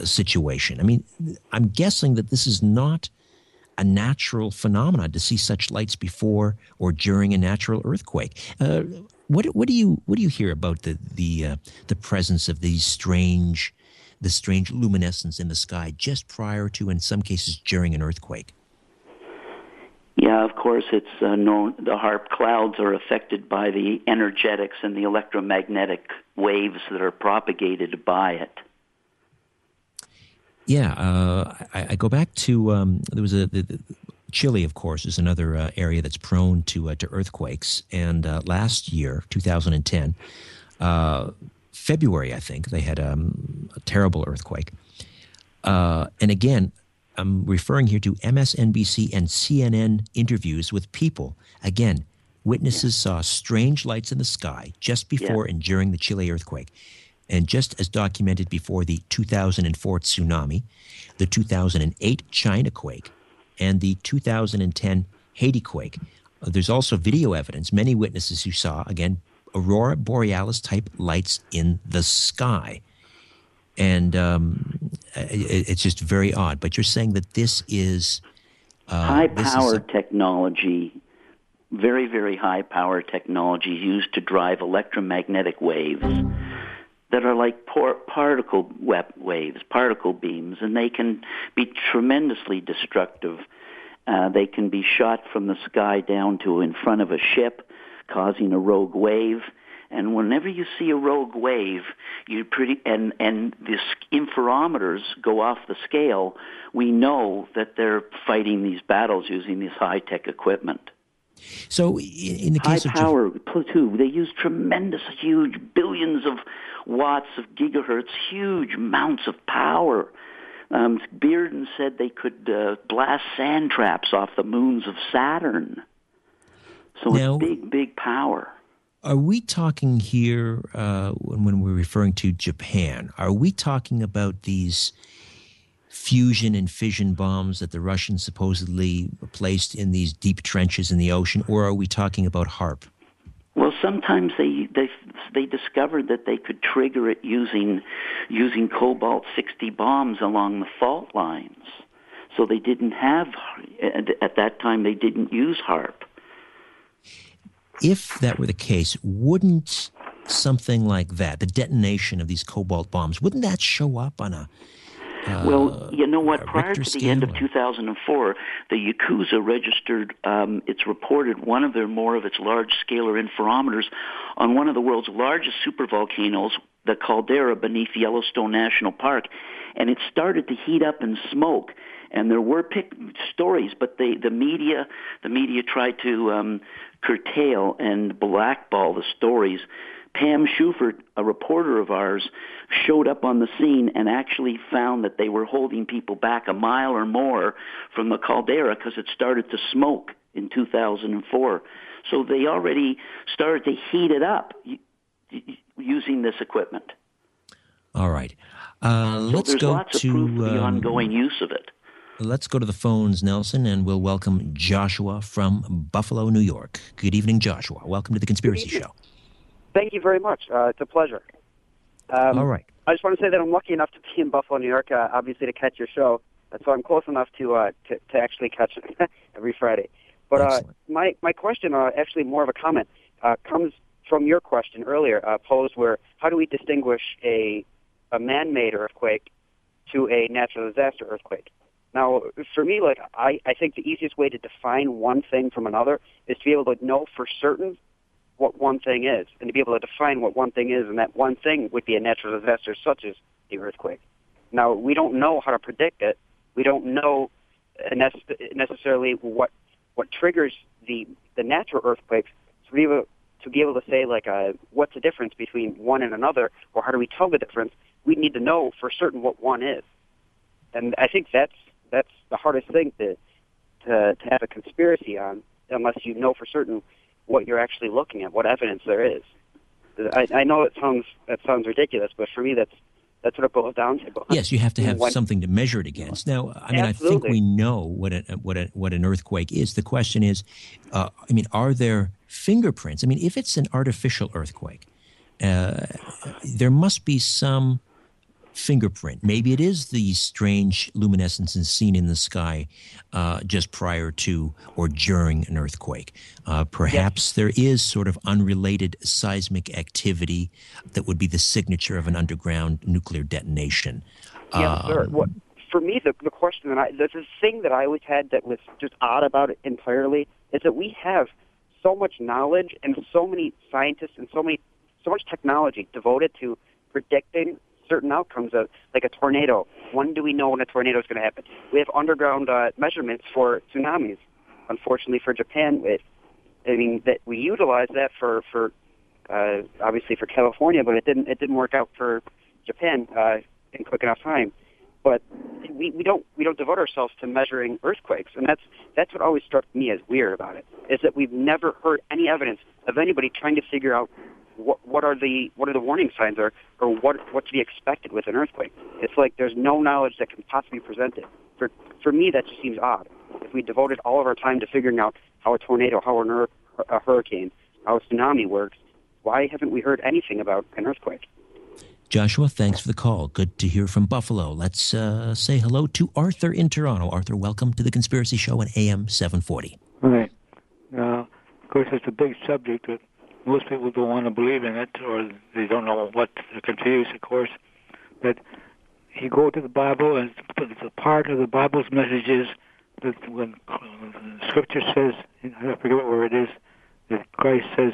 situation. I mean, I'm guessing that this is not a natural phenomenon to see such lights before or during a natural earthquake. What do you hear about the presence of these strange luminescence in the sky just prior to, in some cases, during an earthquake? Yeah, of course, it's known. The HAARP clouds are affected by the energetics and the electromagnetic waves that are propagated by it. Yeah, I go back to there was the Chile, of course, is another area that's prone to earthquakes. And last year, 2010. February, I think, they had a terrible earthquake. And again, I'm referring here to MSNBC and CNN interviews with people. Again, witnesses saw strange lights in the sky just before and during the Chile earthquake. And just as documented before the 2004 tsunami, the 2008 China quake, and the 2010 Haiti quake. There's also video evidence, many witnesses who saw, again, aurora borealis type lights in the sky. And it's just very odd. But you're saying that this is high power technology, very, very high power technology used to drive electromagnetic waves that are like particle waves, particle beams, and they can be tremendously destructive. They can be shot from the sky down to in front of a ship, causing a rogue wave. And whenever you see a rogue wave, and the interferometers go off the scale, we know that they're fighting these battles using this high-tech equipment. So in the case of high-power plateau, they use tremendous, huge, billions of watts of gigahertz, huge amounts of power. Bearden said they could blast sand traps off the moons of Saturn. So now, it's big, big power. Are we talking here, when we're referring to Japan, are we talking about these fusion and fission bombs that the Russians supposedly placed in these deep trenches in the ocean, or are we talking about HAARP? Well, sometimes they discovered that they could trigger it using cobalt-60 bombs along the fault lines. So they didn't have, at that time, they didn't use HAARP. If that were the case, wouldn't something like that, the detonation of these cobalt bombs, wouldn't that show up on a well, you know what? Prior to the end of 2004, the Yakuza registered, it's reported, one of their more of its large-scale interferometers on one of the world's largest supervolcanoes, the caldera beneath Yellowstone National Park, and it started to heat up and smoke. And there were stories, but the media tried to curtail and blackball the stories. Pam Shuford, a reporter of ours, showed up on the scene and actually found that they were holding people back a mile or more from the caldera because it started to smoke in 2004. So they already started to heat it up using this equipment. All right. Let's go to the ongoing use of it. Let's go to the phones, Nelson, and we'll welcome Joshua from Buffalo, New York. Good evening, Joshua. Welcome to The Conspiracy Show. Thank you very much. It's a pleasure. All right. I just want to say that I'm lucky enough to be in Buffalo, New York, obviously, to catch your show. So I'm close enough to actually catch it every Friday. But my question, actually more of a comment, comes from your question earlier posed, where how do we distinguish a man-made earthquake to a natural disaster earthquake? Now, for me, like I think the easiest way to define one thing from another is to be able to know for certain what one thing is, and to be able to define what one thing is, and that one thing would be a natural disaster such as the earthquake. Now, we don't know how to predict it. We don't know necessarily what triggers the natural earthquakes. So to be able to say, like, what's the difference between one and another, or how do we tell the difference, we need to know for certain what one is. And I think that's the hardest thing to have a conspiracy on, unless you know for certain what you're actually looking at, what evidence there is. I know it sounds ridiculous, but for me that's what it boils down to. Yes, you have to have something to measure it against. Now, I mean, absolutely. I think we know what an earthquake is. The question is, I mean, are there fingerprints? I mean, if it's an artificial earthquake, there must be some fingerprint. Maybe it is the strange luminescences seen in the sky just prior to or during an earthquake. Perhaps there is sort of unrelated seismic activity that would be the signature of an underground nuclear detonation. Yes, sir. Well, for me, the question that the thing that I always had that was just odd about it entirely is that we have so much knowledge and so many scientists and so much technology devoted to predicting certain outcomes of, like, a tornado. When do we know when a tornado is going to happen? We have underground measurements for tsunamis. Unfortunately for Japan, that we utilized that for obviously for California, but it didn't work out for Japan in quick enough time. But we don't devote ourselves to measuring earthquakes, and that's what always struck me as weird about it, is that we've never heard any evidence of anybody trying to figure out what are the warning signs or what to be expected with an earthquake. It's like there's no knowledge that can possibly be presented. For me, that just seems odd. If we devoted all of our time to figuring out how a tornado, how a hurricane, how a tsunami works, why haven't we heard anything about an earthquake? Joshua, thanks for the call. Good to hear from Buffalo. Let's say hello to Arthur in Toronto. Arthur, welcome to The Conspiracy Show on AM 740. All right. Of course, it's a big subject that most people don't want to believe in it, or they don't know what they're confused, of course. But you go to the Bible, and it's a part of the Bible's messages that when Scripture says, I forget what word it is, that Christ says,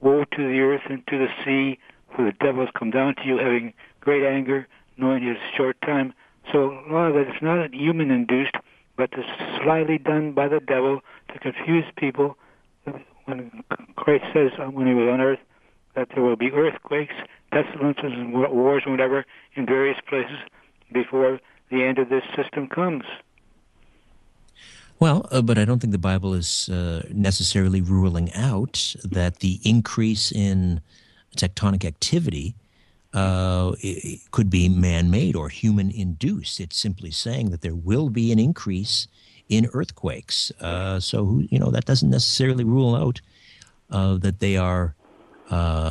"Woe to the earth and to the sea, for the devil has come down to you, having great anger, knowing his short time." So a lot of that is not human-induced, but it's slyly done by the devil to confuse people. When Christ says when he was on earth that there will be earthquakes, pestilences, and wars and whatever in various places before the end of this system comes. Well, but I don't think the Bible is necessarily ruling out that the increase in tectonic activity it could be man-made or human-induced. It's simply saying that there will be an increase in earthquakes. So, that doesn't necessarily rule out that they are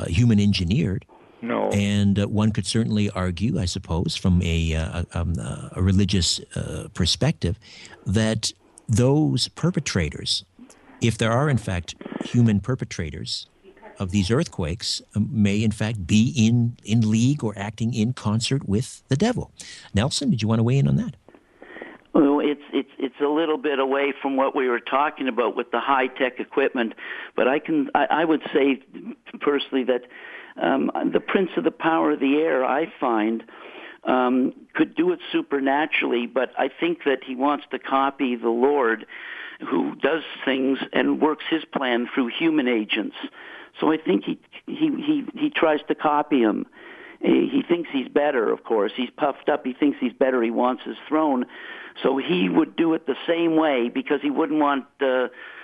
human-engineered. No. And one could certainly argue, I suppose, from a religious perspective, that those perpetrators, if there are, in fact, human perpetrators of these earthquakes, may, in fact, be in league or acting in concert with the devil. Nelson, did you want to weigh in on that? Well, it's a little bit away from what we were talking about with the high-tech equipment, but I would say personally that the prince of the power of the air, I find, could do it supernaturally, but I think that he wants to copy the Lord, who does things and works his plan through human agents. So I think he tries to copy him. He thinks he's better, of course. He's puffed up. He thinks he's better. He wants his throne. So he would do it the same way because he wouldn't want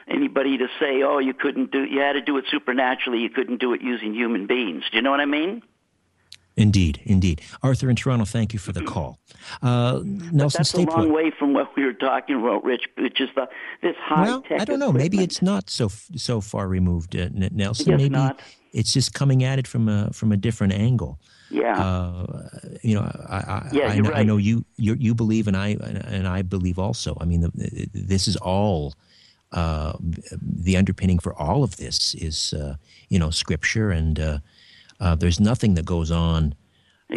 anybody to say, oh, you had to do it supernaturally. You couldn't do it using human beings. Do you know what I mean? Indeed, indeed. Arthur in Toronto, thank you for the call. Nelson, that's a long way from what we were talking about, Rich, which is this high-tech equipment. I don't know. Maybe it's not so far removed, Nelson. Maybe not. It's just coming at it from a different angle. Yeah. You're right. I know you believe, and I believe also. I mean, this is all the underpinning for all of this is scripture, and there's nothing that goes on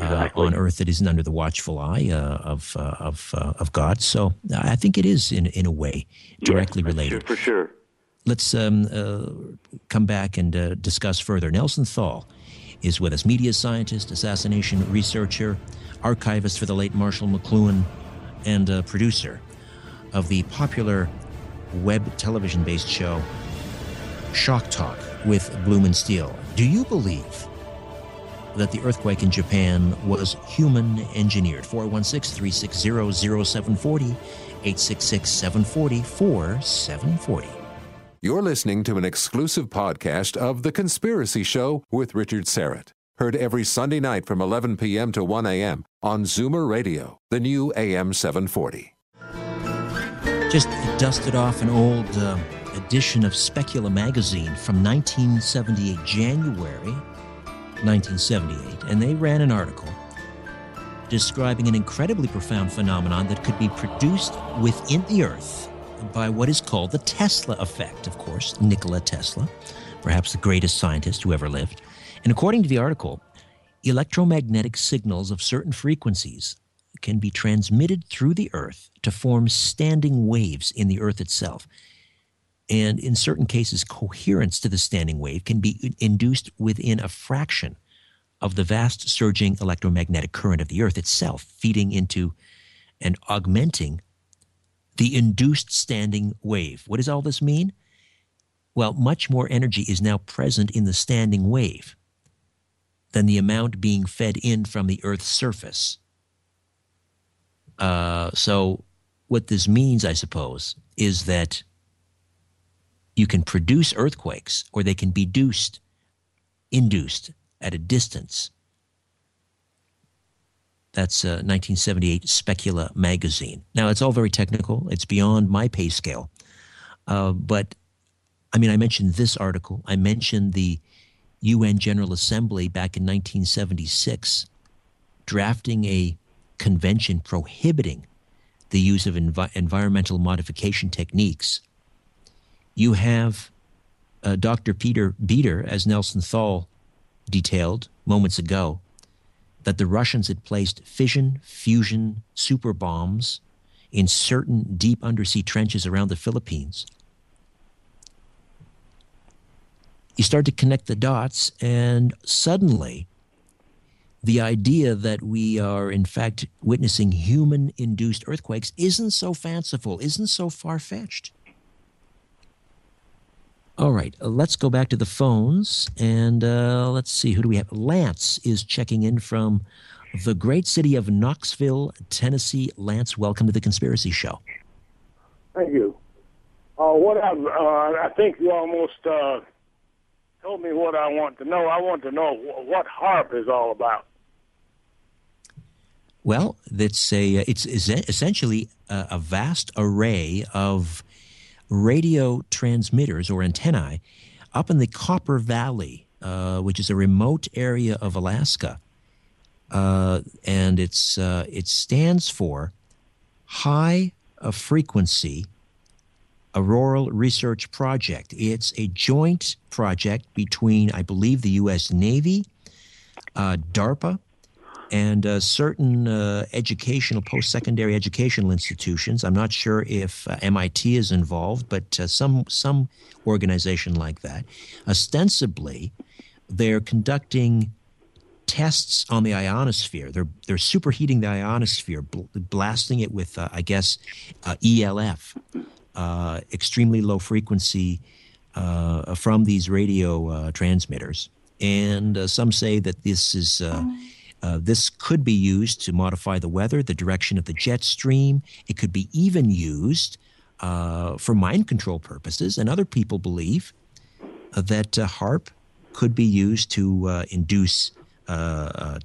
on earth that isn't under the watchful eye of God. So I think it is in a way directly related. For sure. Let's come back and discuss further. Nelson Thall is with us, media scientist, assassination researcher, archivist for the late Marshall McLuhan, and producer of the popular web television-based show Shock Talk with Bloom and Steel. Do you believe that the earthquake in Japan was human engineered? 416-360-0740, 866-740-4740. You're listening to an exclusive podcast of The Conspiracy Show with Richard Serrett. Heard every Sunday night from 11 p.m. to 1 a.m. on Zoomer Radio, the new AM 740. Just dusted off an old edition of Specula magazine from 1978, January 1978, and they ran an article describing an incredibly profound phenomenon that could be produced within the earth by what is called the Tesla effect. Of course, Nikola Tesla, perhaps the greatest scientist who ever lived. And according to the article, electromagnetic signals of certain frequencies can be transmitted through the earth to form standing waves in the earth itself. And in certain cases, coherence to the standing wave can be induced within a fraction of the vast surging electromagnetic current of the earth itself, feeding into and augmenting the induced standing wave. What does all this mean? Well, much more energy is now present in the standing wave than the amount being fed in from the Earth's surface. So what this means, I suppose, is that you can produce earthquakes, or they can be induced at a distance. That's 1978 Specula magazine. Now, it's all very technical. It's beyond my pay scale. But, I mean, I mentioned this article. I mentioned the UN General Assembly back in 1976 drafting a convention prohibiting the use of environmental modification techniques. You have Dr. Peter Beter, as Nelson Thall detailed moments ago, that the Russians had placed fission, fusion, super bombs in certain deep undersea trenches around the Philippines. You start to connect the dots, and suddenly the idea that we are in fact witnessing human-induced earthquakes isn't so fanciful, isn't so far-fetched. All right, let's go back to the phones, and let's see, who do we have? Lance is checking in from the great city of Knoxville, Tennessee. Lance, welcome to The Conspiracy Show. Thank you. I think you almost told me what I want to know. I want to know what HAARP is all about. Well, it's essentially a vast array of radio transmitters or antennae up in the Copper Valley, which is a remote area of Alaska, and it stands for High Frequency Auroral Research Project. It's a joint project between, I believe, the U.S. Navy, DARPA, and certain educational, post-secondary educational institutions. I'm not sure if MIT is involved, but some organization like that. Ostensibly, they're conducting tests on the ionosphere. They're superheating the ionosphere, blasting it with, ELF, extremely low frequency from these radio transmitters. And some say that this is... this could be used to modify the weather, the direction of the jet stream. It could be even used for mind control purposes. And other people believe that HAARP could be used to induce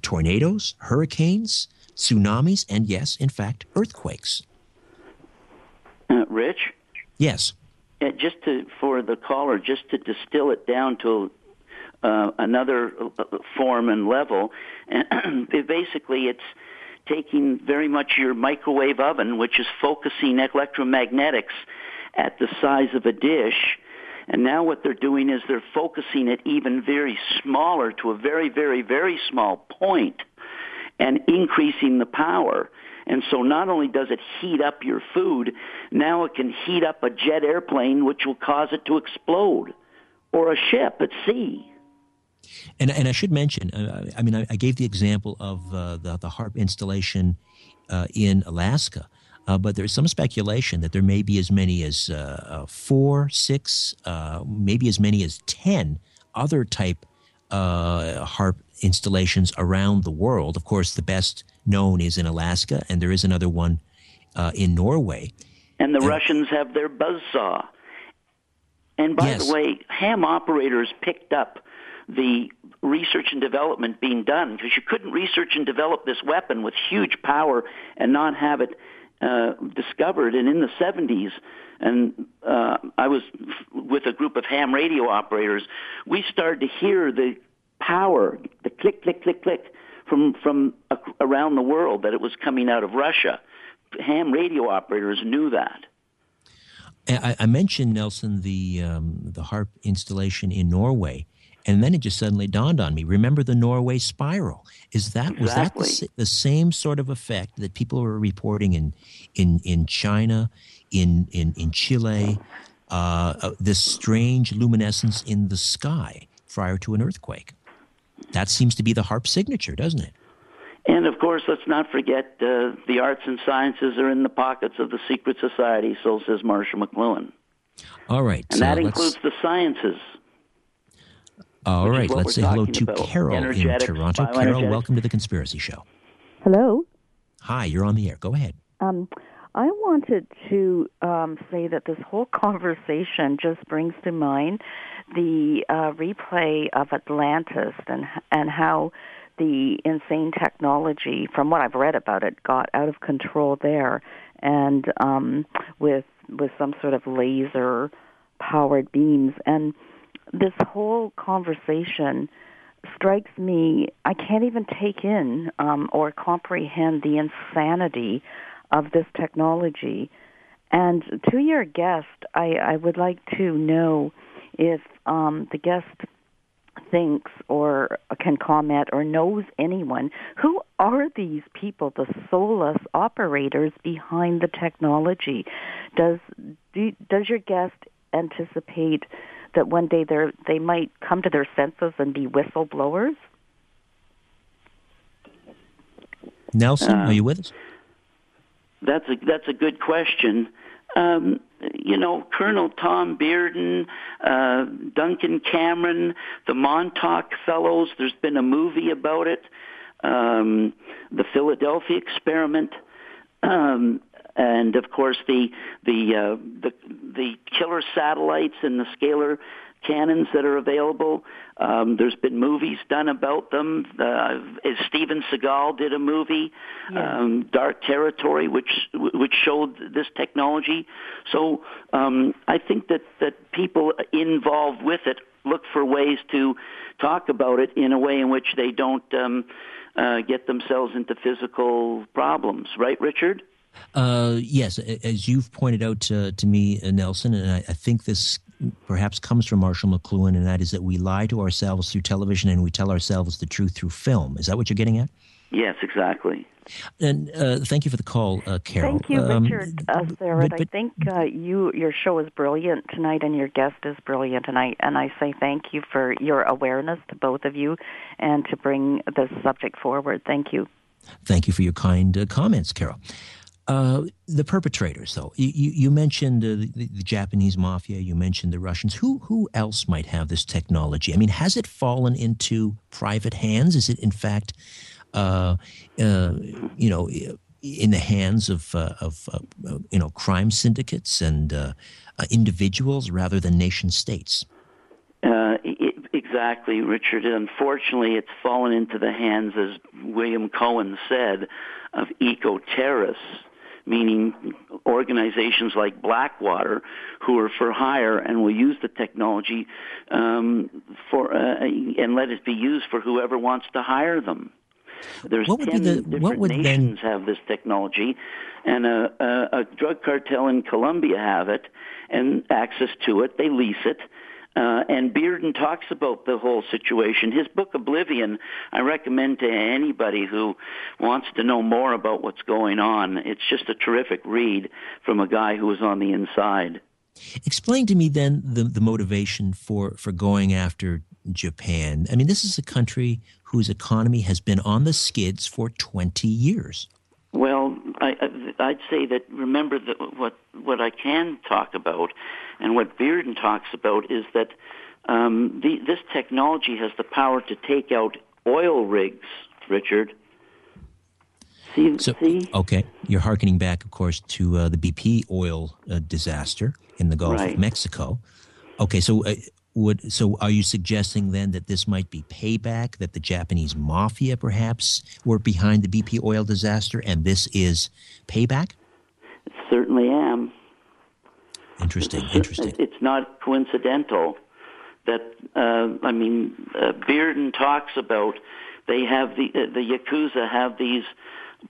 tornadoes, hurricanes, tsunamis, and yes, in fact, earthquakes. Rich? Yes. Yeah, for the caller, just to distill it down to another form and level. And basically, it's taking very much your microwave oven, which is focusing electromagnetics at the size of a dish. And now what they're doing is they're focusing it even very smaller to a very, very, very small point and increasing the power. And so not only does it heat up your food, now it can heat up a jet airplane, which will cause it to explode, or a ship at sea. And I should mention, I mean, I gave the example of the HAARP installation in Alaska. But there's some speculation that there may be as many as 4, 6, maybe as many as 10 other type HAARP installations around the world. Of course, the best known is in Alaska, and there is another one in Norway. And the Russians have their buzzsaw. And by the way, ham operators picked up the research and development being done, because you couldn't research and develop this weapon with huge power and not have it discovered. And in the 70s, and I was with a group of ham radio operators, we started to hear the power, the click, click, click, click from around the world, that it was coming out of Russia. Ham radio operators knew that. I mentioned, Nelson, the HAARP installation in Norway, and then it just suddenly dawned on me. Remember the Norway spiral? Is that exactly. Was that the same sort of effect that people were reporting in China, in Chile, this strange luminescence in the sky prior to an earthquake? That seems to be the HAARP signature, doesn't it? And of course, let's not forget the arts and sciences are in the pockets of the secret society. So says Marshall McLuhan. All right, and that includes the sciences. All right, let's say hello to Carol in Toronto. Carol, welcome to The Conspiracy Show. Hello. Hi, you're on the air. Go ahead. I wanted to say that this whole conversation just brings to mind the replay of Atlantis and how the insane technology, from what I've read about it, got out of control there, and with some sort of laser-powered beams. And this whole conversation strikes me, I can't even take in or comprehend the insanity of this technology. And to your guest, I would like to know if the guest thinks or can comment or knows anyone. Who are these people, the soulless operators behind the technology? Does your guest anticipate that one day they might come to their senses and be whistleblowers? Nelson, are you with us? That's a good question. You know, Colonel Tom Bearden, Duncan Cameron, the Montauk Fellows, there's been a movie about it, the Philadelphia Experiment, and of course the killer satellites and the scalar cannons that are available. There's been movies done about them. Steven Seagal did a movie, Dark Territory, which showed this technology. So I think that people involved with it look for ways to talk about it in a way in which they don't get themselves into physical problems. Right, Richard? Yes, as you've pointed out to me, Nelson, and I think this perhaps comes from Marshall McLuhan, and that is that we lie to ourselves through television and we tell ourselves the truth through film. Is that what you're getting at? Yes, exactly. And thank you for the call, Carol. Thank you, Richard Serrett. I think your show is brilliant tonight and your guest is brilliant, and I say thank you for your awareness to both of you and to bring this subject forward. Thank you. Thank you for your kind comments, Carol. The perpetrators, though, you mentioned the Japanese mafia, you mentioned the Russians. Who else might have this technology? I mean, has it fallen into private hands? Is it, in fact, in the hands of crime syndicates and individuals rather than nation states? Exactly, Richard. Unfortunately, it's fallen into the hands, as William Cohen said, of eco-terrorists. meaning organizations like Blackwater, who are for hire and will use the technology and let it be used for whoever wants to hire them. There's 10 different nations have this technology, and a drug cartel in Colombia have it and access to it. They lease it. And Bearden talks about the whole situation. His book, Oblivion, I recommend to anybody who wants to know more about what's going on. It's just a terrific read from a guy who was on the inside. Explain to me then the motivation for going after Japan. I mean, this is a country whose economy has been on the skids for 20 years. Well, I'd say that remember that what I can talk about and what Bearden talks about is that this technology has the power to take out oil rigs, Richard. See? Okay, you're hearkening back, of course, to the BP oil disaster in the Gulf of Mexico. Okay, so... So are you suggesting then that this might be payback, that the Japanese mafia perhaps were behind the BP oil disaster and this is payback? It certainly am. Interesting. It's not coincidental that, Bearden talks about they have the Yakuza have these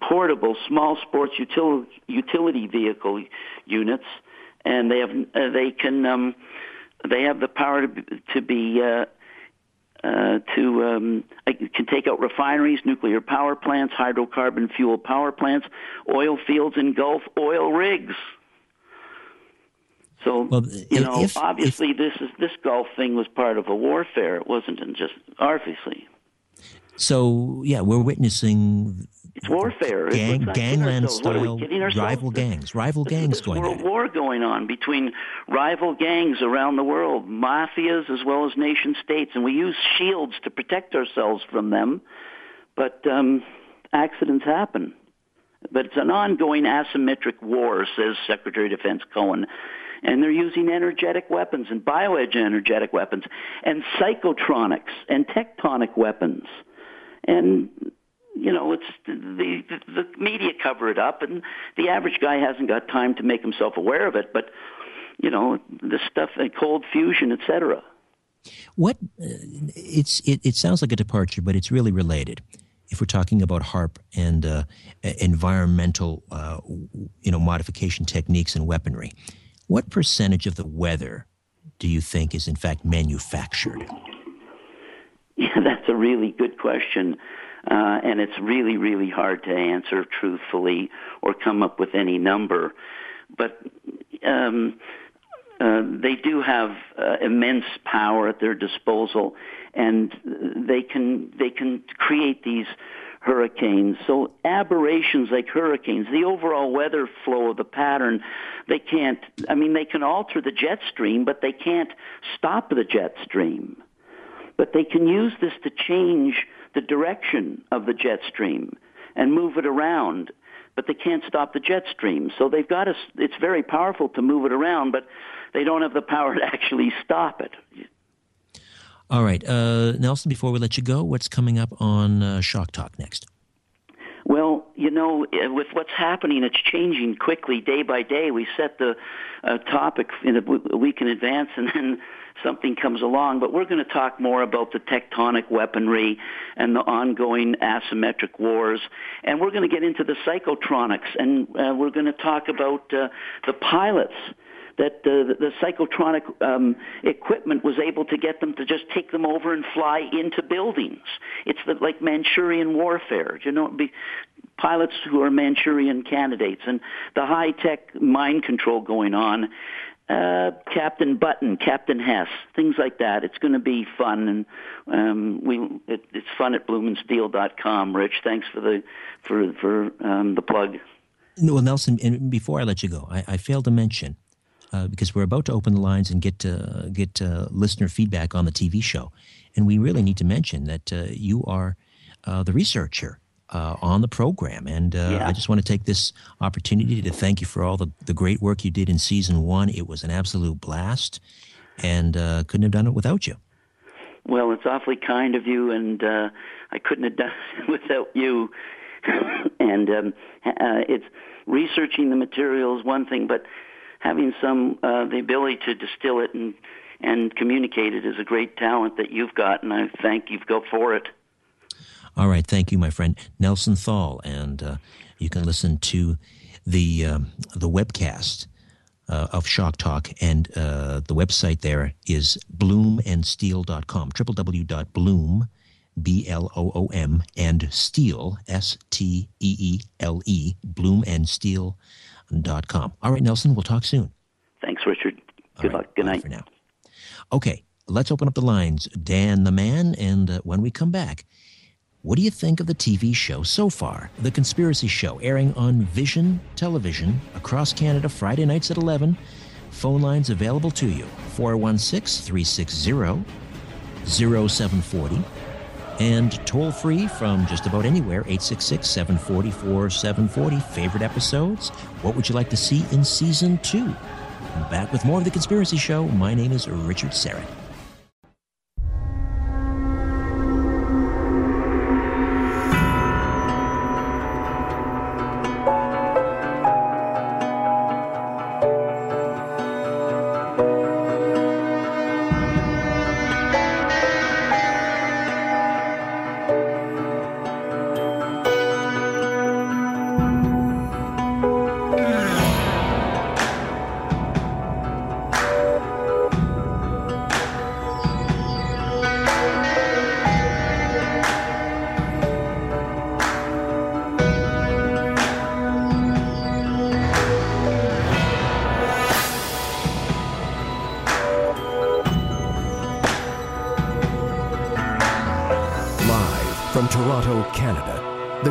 portable small sports utility vehicle units, and they have the power to take out refineries, nuclear power plants, hydrocarbon fuel power plants, oil fields, and Gulf oil rigs. So, obviously this Gulf thing was part of a warfare. It wasn't just artificially. So, yeah, we're witnessing... It's warfare. Gangland-style rival gangs going on. There's a world war going on between rival gangs around the world, mafias as well as nation-states, and we use shields to protect ourselves from them, but accidents happen. But it's an ongoing asymmetric war, says Secretary of Defense Cohen, and they're using energetic weapons and bioenergetic weapons and psychotronics and tectonic weapons. And... you know, it's the media cover it up, and the average guy hasn't got time to make himself aware of it. But, you know, the stuff, cold fusion, et cetera. It sounds like a departure, but it's really related. If we're talking about HAARP and environmental, modification techniques and weaponry, what percentage of the weather do you think is in fact manufactured? Yeah, that's a really good question. And it's really, really hard to answer truthfully or come up with any number. But they do have immense power at their disposal, and they can create these hurricanes. So aberrations like hurricanes, the overall weather flow of the pattern, they can alter the jet stream, but they can't stop the jet stream. But they can use this to change the direction of the jet stream and move it around, but they can't stop the jet stream. So they've got it's very powerful to move it around, but they don't have the power to actually stop it. All right. Nelson, before we let you go, what's coming up on Shock Talk next? Well, with what's happening, it's changing quickly day by day. We set the topic in a week in advance, and then something comes along. But we're going to talk more about the tectonic weaponry and the ongoing asymmetric wars. And we're going to get into the psychotronics, and we're going to talk about the pilots that the psychotronic equipment was able to get them to just take them over and fly into buildings. It's like Manchurian warfare, pilots who are Manchurian candidates, and the high-tech mind control going on, Captain Button, Captain Hess, things like that. It's going to be fun, and it's fun at bloominsteel.com. Rich, thanks for the plug. Well, Nelson, and before I let you go, I failed to mention, because we're about to open the lines and get listener feedback on the TV show. And we really need to mention that you are the researcher on the program. And I just want to take this opportunity to thank you for all the great work you did in Season 1. It was an absolute blast, and couldn't have done it without you. Well, it's awfully kind of you, and I couldn't have done it without you. And it's... researching the material is one thing, but having some the ability to distill it and communicate it is a great talent that you've got, and I thank you for it. All right. Thank you, my friend. Nelson Thall. And you can listen to the webcast of Shock Talk. And the website there is bloomandsteel.com, www.bloom, B-L-O-O-M, and steel, S-T-E-E-L-E, bloomandsteel.com. All right, Nelson, we'll talk soon. Thanks, Richard. Good luck. Good night. For now. Okay, let's open up the lines. Dan the Man, and when we come back, what do you think of the TV show so far? The Conspiracy Show, airing on Vision Television across Canada Friday nights at 11. Phone lines available to you, 416-360-0740. And toll free from just about anywhere, 866-744-740. Favorite episodes? What would you like to see in Season 2? I'm back with more of The Conspiracy Show. My name is Richard Serrett.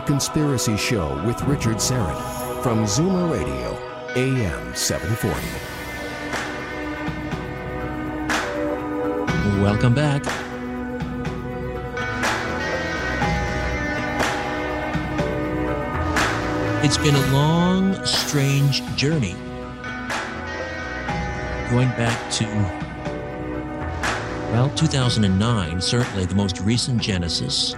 Conspiracy Show with Richard Serrett from Zoomer Radio, AM 740. Welcome back. It's been a long, strange journey, going back to, well, 2009, certainly the most recent genesis.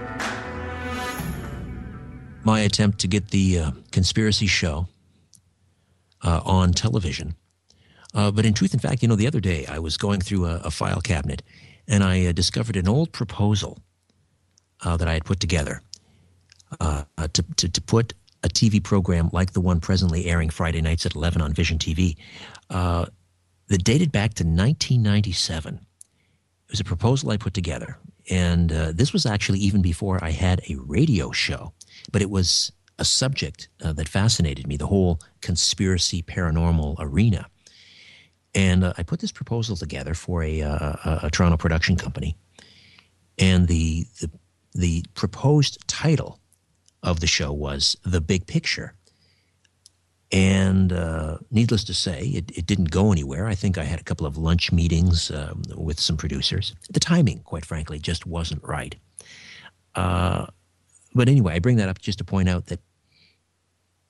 My attempt to get the Conspiracy Show on television. But in truth, in fact, you know, the other day I was going through a file cabinet and I discovered an old proposal that I had put together to put a TV program like the one presently airing Friday nights at 11 on Vision TV that dated back to 1997. It was a proposal I put together. And this was actually even before I had a radio show. But it was a subject that fascinated me, the whole conspiracy paranormal arena. And I put this proposal together for a Toronto production company. And the proposed title of the show was The Big Picture. And needless to say, it didn't go anywhere. I think I had a couple of lunch meetings with some producers. The timing, quite frankly, just wasn't right. But anyway, I bring that up just to point out that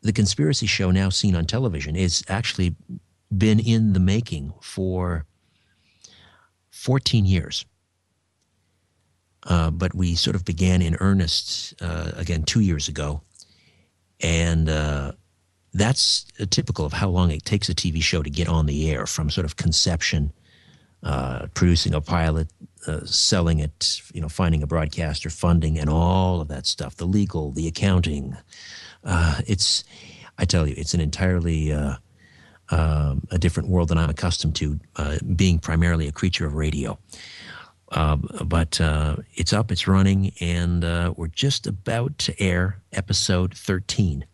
the Conspiracy Show now seen on television is actually been in the making for 14 years. But we sort of began in earnest, again, 2 years ago. And that's typical of how long it takes a TV show to get on the air, from sort of conception, producing a pilot, selling it, you know, finding a broadcaster, funding, and all of that stuff, the legal, the accounting. It's, I tell you, it's an entirely a different world than I'm accustomed to, being primarily a creature of radio. But it's up, it's running, and we're just about to air episode 13.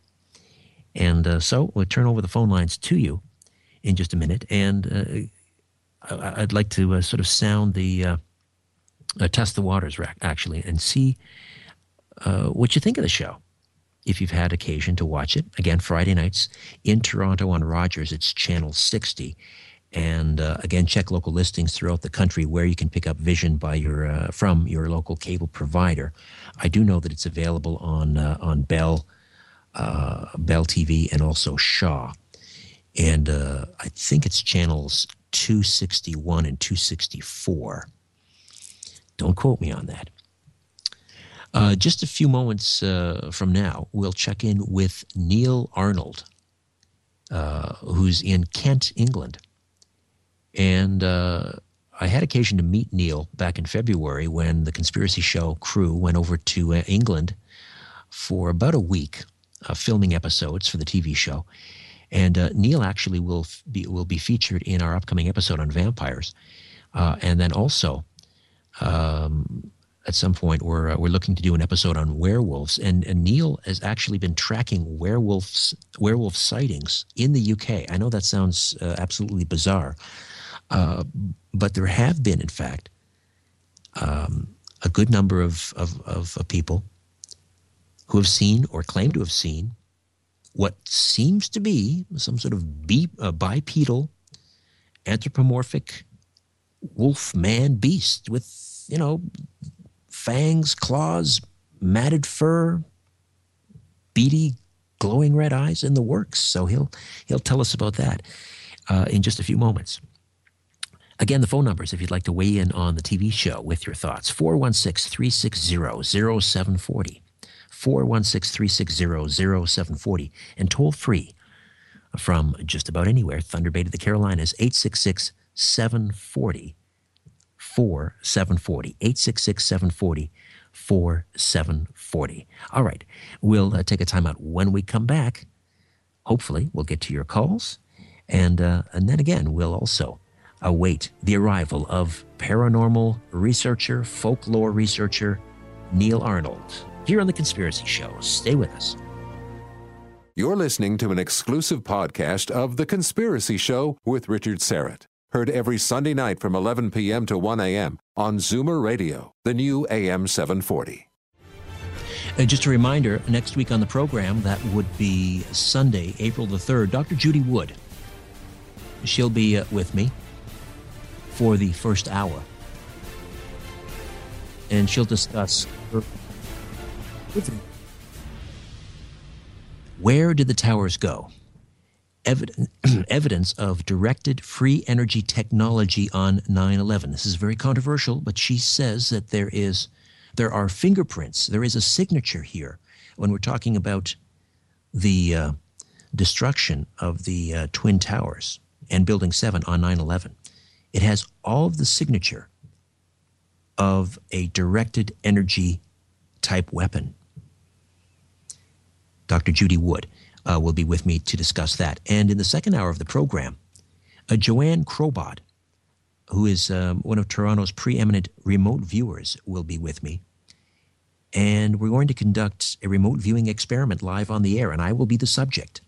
And so we'll turn over the phone lines to you in just a minute, and I'd like to sort of sound the test the waters, actually, and see what you think of the show, if you've had occasion to watch it. Again, Friday nights in Toronto on Rogers, it's Channel 60. And again, check local listings throughout the country where you can pick up Vision by from your local cable provider. I do know that it's available on Bell TV and also Shaw. And I think it's channels 261 and 264. Don't quote me on that. Just a few moments from now, we'll check in with Neil Arnold who's in Kent, England. And I had occasion to meet Neil back in February when the Conspiracy Show crew went over to England for about a week, filming episodes for the TV show. And Neil actually will be featured in our upcoming episode on vampires. And then also, at some point, we're looking to do an episode on werewolves. And Neil has actually been tracking werewolf sightings in the UK. I know that sounds absolutely bizarre, but there have been, in fact, a good number of people who have seen or claim to have seen what seems to be some sort of bipedal, anthropomorphic wolf-man beast with, you know, fangs, claws, matted fur, beady, glowing red eyes, and the works. So he'll tell us about that in just a few moments. Again, the phone numbers, if you'd like to weigh in on the TV show with your thoughts, 416-360-0740. 416-360-0740, and toll free from just about anywhere, Thunder Bay to the Carolinas, 866-740-4740, 866-740-4740. All right, we'll take a time out. When we come back, hopefully we'll get to your calls, and then again, we'll also await the arrival of paranormal researcher, folklore researcher, Neil Arnold, here on The Conspiracy Show. Stay with us. You're listening to an exclusive podcast of The Conspiracy Show with Richard Serrett. Heard every Sunday night from 11 p.m. to 1 a.m. on Zoomer Radio, the new AM 740. And just a reminder, next week on the program, that would be Sunday, April the 3rd, Dr. Judy Wood. She'll be with me for the first hour. And she'll discuss her... Where did the towers go? Evidence of directed free energy technology on 9/11. This is very controversial, but she says that there are fingerprints. There is a signature here when we're talking about the destruction of the Twin Towers and Building 7 on 9/11. It has all of the signature of a directed energy type weapon. Dr. Judy Wood will be with me to discuss that. And in the second hour of the program, Joanne Crobot, who is one of Toronto's preeminent remote viewers, will be with me. And we're going to conduct a remote viewing experiment live on the air, and I will be the subject.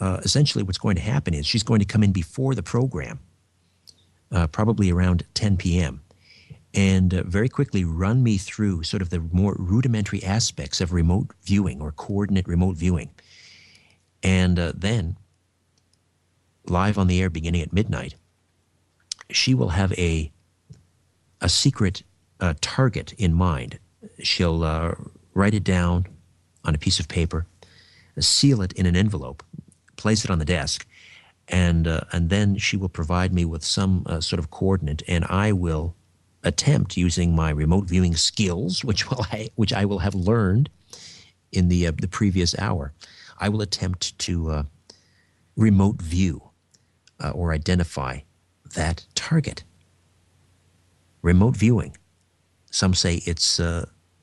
Essentially, what's going to happen is she's going to come in before the program, probably around 10 p.m., and very quickly run me through sort of the more rudimentary aspects of remote viewing or coordinate remote viewing. And then, live on the air beginning at midnight, she will have a secret target in mind. She'll write it down on a piece of paper, seal it in an envelope, place it on the desk, and then she will provide me with some sort of coordinate, and I will attempt, using my remote viewing skills, which I will have learned in the previous hour, I will attempt to remote view or identify that target. Remote viewing. Some say it's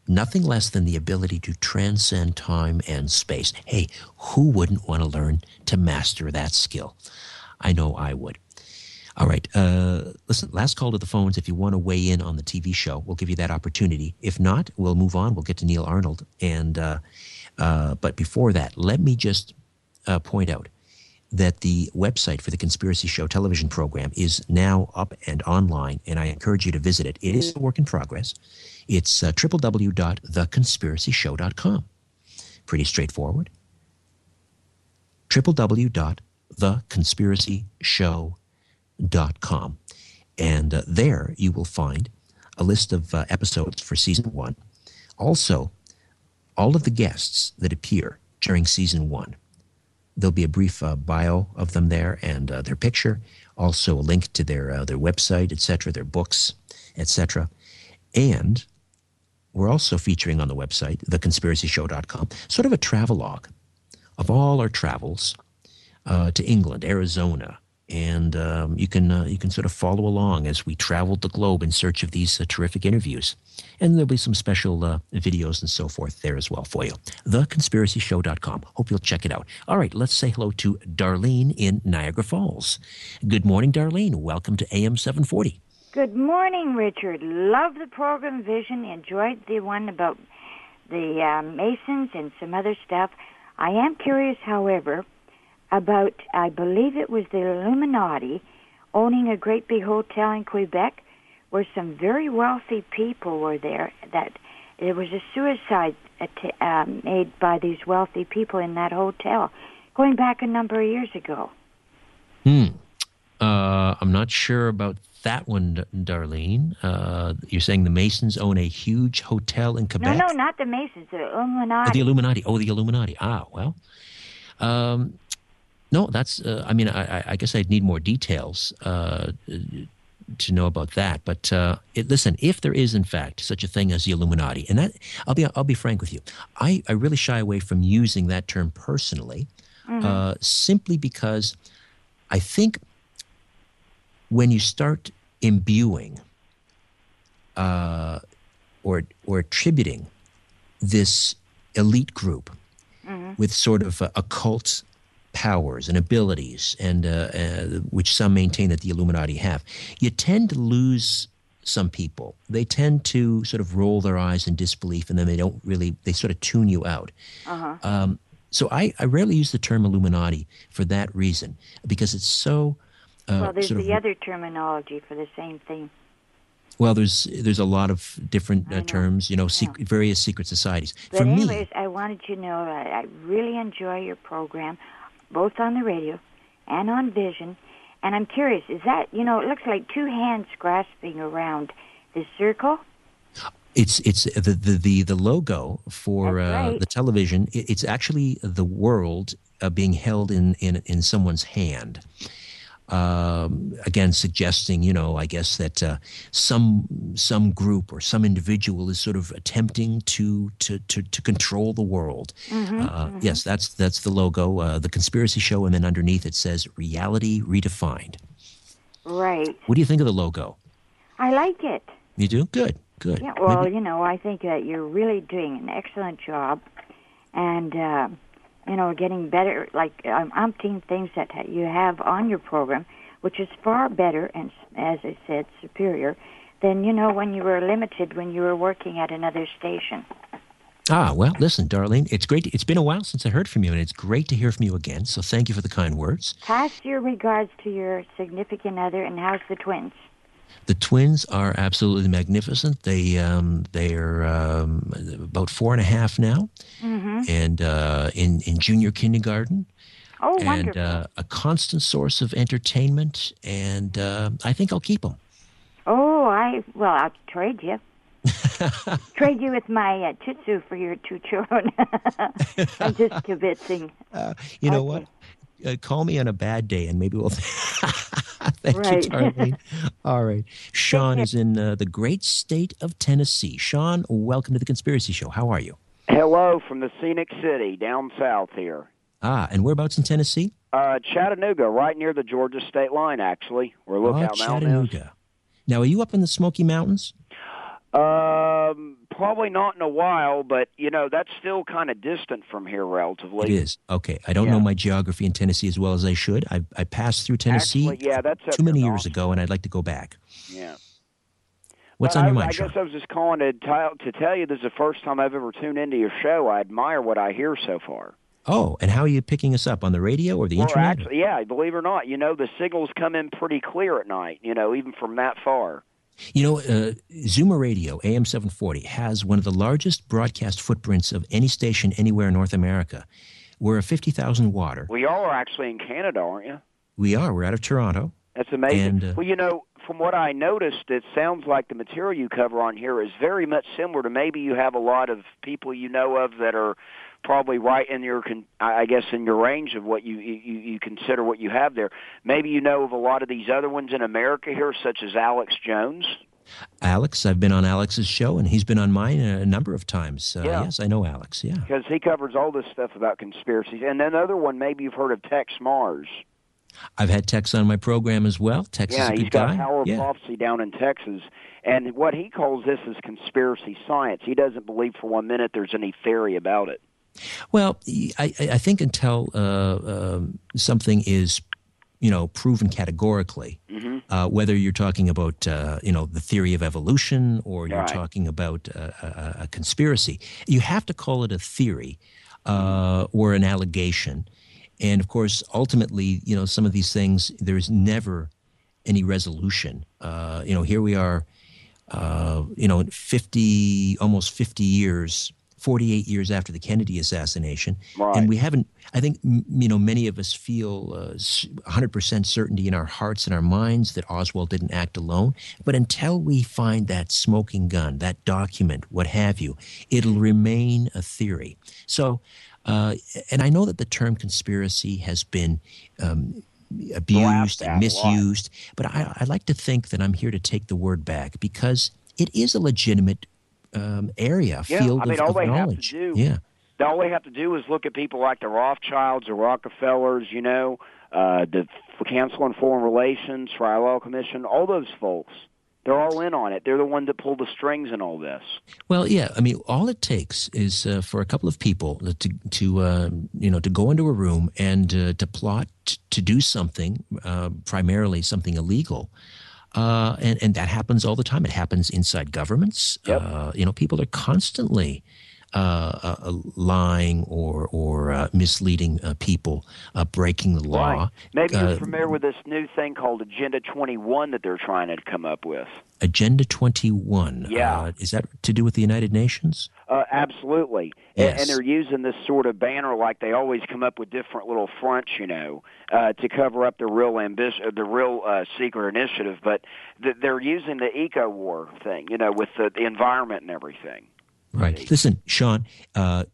nothing less than the ability to transcend time and space. Hey, who wouldn't want to learn to master that skill? I know I would. All right, listen, last call to the phones. If you want to weigh in on the TV show, we'll give you that opportunity. If not, we'll move on. We'll get to Neil Arnold. And but before that, let me just point out that the website for the Conspiracy Show television program is now up and online, and I encourage you to visit it. It is a work in progress. It's www.theconspiracyshow.com. Pretty straightforward. www.theconspiracyshow.com. And there you will find a list of episodes for season one. Also, all of the guests that appear during season one. There'll be a brief bio of them there and their picture. Also, a link to their website, etc., their books, etc. And we're also featuring on the website, theconspiracyshow.com, sort of a travelogue of all our travels to England, Arizona. And you can sort of follow along as we traveled the globe in search of these terrific interviews. And there'll be some special videos and so forth there as well for you. TheConspiracyShow.com. Hope you'll check it out. All right, let's say hello to Darlene in Niagara Falls. Good morning, Darlene. Welcome to AM 740. Good morning, Richard. Love the program Vision. Enjoyed the one about the Masons and some other stuff. I am curious, however, about, I believe it was the Illuminati owning a great big hotel in Quebec where some very wealthy people were there. That there was a suicide made by these wealthy people in that hotel going back a number of years ago. I'm not sure about that one, Darlene. You're saying the Masons own a huge hotel in Quebec? No, not the Masons, the Illuminati. Oh, the Illuminati. Oh, the Illuminati. Ah, well... no, that's, I mean, I guess I'd need more details to know about that. But listen, if there is, in fact, such a thing as the Illuminati, and that, I'll be frank with you, I really shy away from using that term personally, simply because I think when you start imbuing or attributing this elite group with sort of occult powers and abilities, and which some maintain that the Illuminati have, you tend to lose some people. They tend to sort of roll their eyes in disbelief, and then they don't really, they sort of tune you out. So I rarely use the term Illuminati for that reason, because it's so... well, there's sort of, the other terminology for the same thing. Well, there's a lot of different terms, you know, various secret societies. But anyways, I wanted you to know I really enjoy your program, both on the radio and on Vision. And I'm curious, is that, you know, it looks like two hands grasping around this circle? It's the logo for the television. It's actually the world being held in someone's hand. Again, suggesting, you know, I guess that some group or some individual is sort of attempting to control the world. Yes, that's the logo, The Conspiracy Show, and then underneath it says Reality Redefined. Right. What do you think of the logo? I like it. You do? Good, good. Yeah, well, you know, I think that you're really doing an excellent job, and... you know, getting better, like umpteen things that you have on your program, which is far better and, as I said, superior than, you know, when you were limited when you were working at another station. Ah, well, listen, Darlene, it's great. It's been a while since I heard from you, and it's great to hear from you again, so thank you for the kind words. Pass your regards to your significant other, and how's the twins? The twins are absolutely magnificent. They're about 4.5 now, and in junior kindergarten. Oh, and, wonderful! And a constant source of entertainment, and I think I'll keep them. Oh, I'll trade you. Trade you with my chitsu for your two children. I'm just kibitzing. You know what? Call me on a bad day, and maybe we'll... Thank you, Darlene. All right. Sean is in the great state of Tennessee. Sean, welcome to The Conspiracy Show. How are you? Hello from the scenic city down south here. Ah, and whereabouts in Tennessee? Chattanooga, right near the Georgia state line, actually. We're Lookout Mountain. Chattanooga. Now, are you up in the Smoky Mountains? Probably not in a while, but, you know, that's still kind of distant from here relatively. It is. Okay. I don't know my geography in Tennessee as well as I should. I passed through Tennessee too many years ago, and I'd like to go back. Yeah. What's on your mind, Sean? I guess I was just calling to tell you this is the first time I've ever tuned into your show. I admire what I hear so far. Oh, and how are you picking us up, on the radio or the internet? Actually, yeah, believe it or not, you know, the signals come in pretty clear at night, you know, even from that far. You know, Zoomer Radio, AM 740, has one of the largest broadcast footprints of any station anywhere in North America. We're a 50,000 water. We are actually in Canada, aren't you? We are. We're out of Toronto. That's amazing. And, well, you know, from what I noticed, it sounds like the material you cover on here is very much similar to maybe you have a lot of people you know of that are probably right in your, I guess, in your range of what you consider what you have there. Maybe you know of a lot of these other ones in America here, such as Alex Jones. Alex. I've been on Alex's show, and he's been on mine a number of times. Yes, I know Alex, yeah. Because he covers all this stuff about conspiracies. And another one, maybe you've heard of Tex Mars. I've had Tex on my program as well. Tex is a good guy. Yeah, he's got Power of Prophecy down in Texas. And what he calls this is conspiracy science. He doesn't believe for one minute there's any theory about it. Well, I think until something is, proven categorically, whether you're talking about, the theory of evolution or you're talking about a conspiracy, you have to call it a theory or an allegation. And, of course, ultimately, some of these things, there is never any resolution. Here we are, 50 years, 48 years after the Kennedy assassination. Right. And we haven't, I think, many of us feel 100% certainty in our hearts and our minds that Oswald didn't act alone. But until we find that smoking gun, that document, what have you, it'll remain a theory. So, and I know that the term conspiracy has been abused and misused, but I like to think that I'm here to take the word back because it is a legitimate field of knowledge. All they have to do is look at people like the Rothschilds, the Rockefellers, the Council on Foreign Relations, Trilateral Commission, all those folks. They're all in on it. They're the ones that pull the strings in all this. Well, yeah. I mean, all it takes is for a couple of people to go into a room and to plot to do something, primarily something illegal. And that happens all the time. It happens inside governments. Yep. People are constantly lying or misleading people, breaking the law. Right. Maybe you're familiar with this new thing called Agenda 21 that they're trying to come up with. Agenda 21. Yeah. Is that to do with the United Nations? Absolutely. Yes. And they're using this sort of banner like they always come up with different little fronts, to cover up the real ambition, the real secret initiative. But they're using the eco-war thing, with the environment and everything. Right. Listen, Sean, got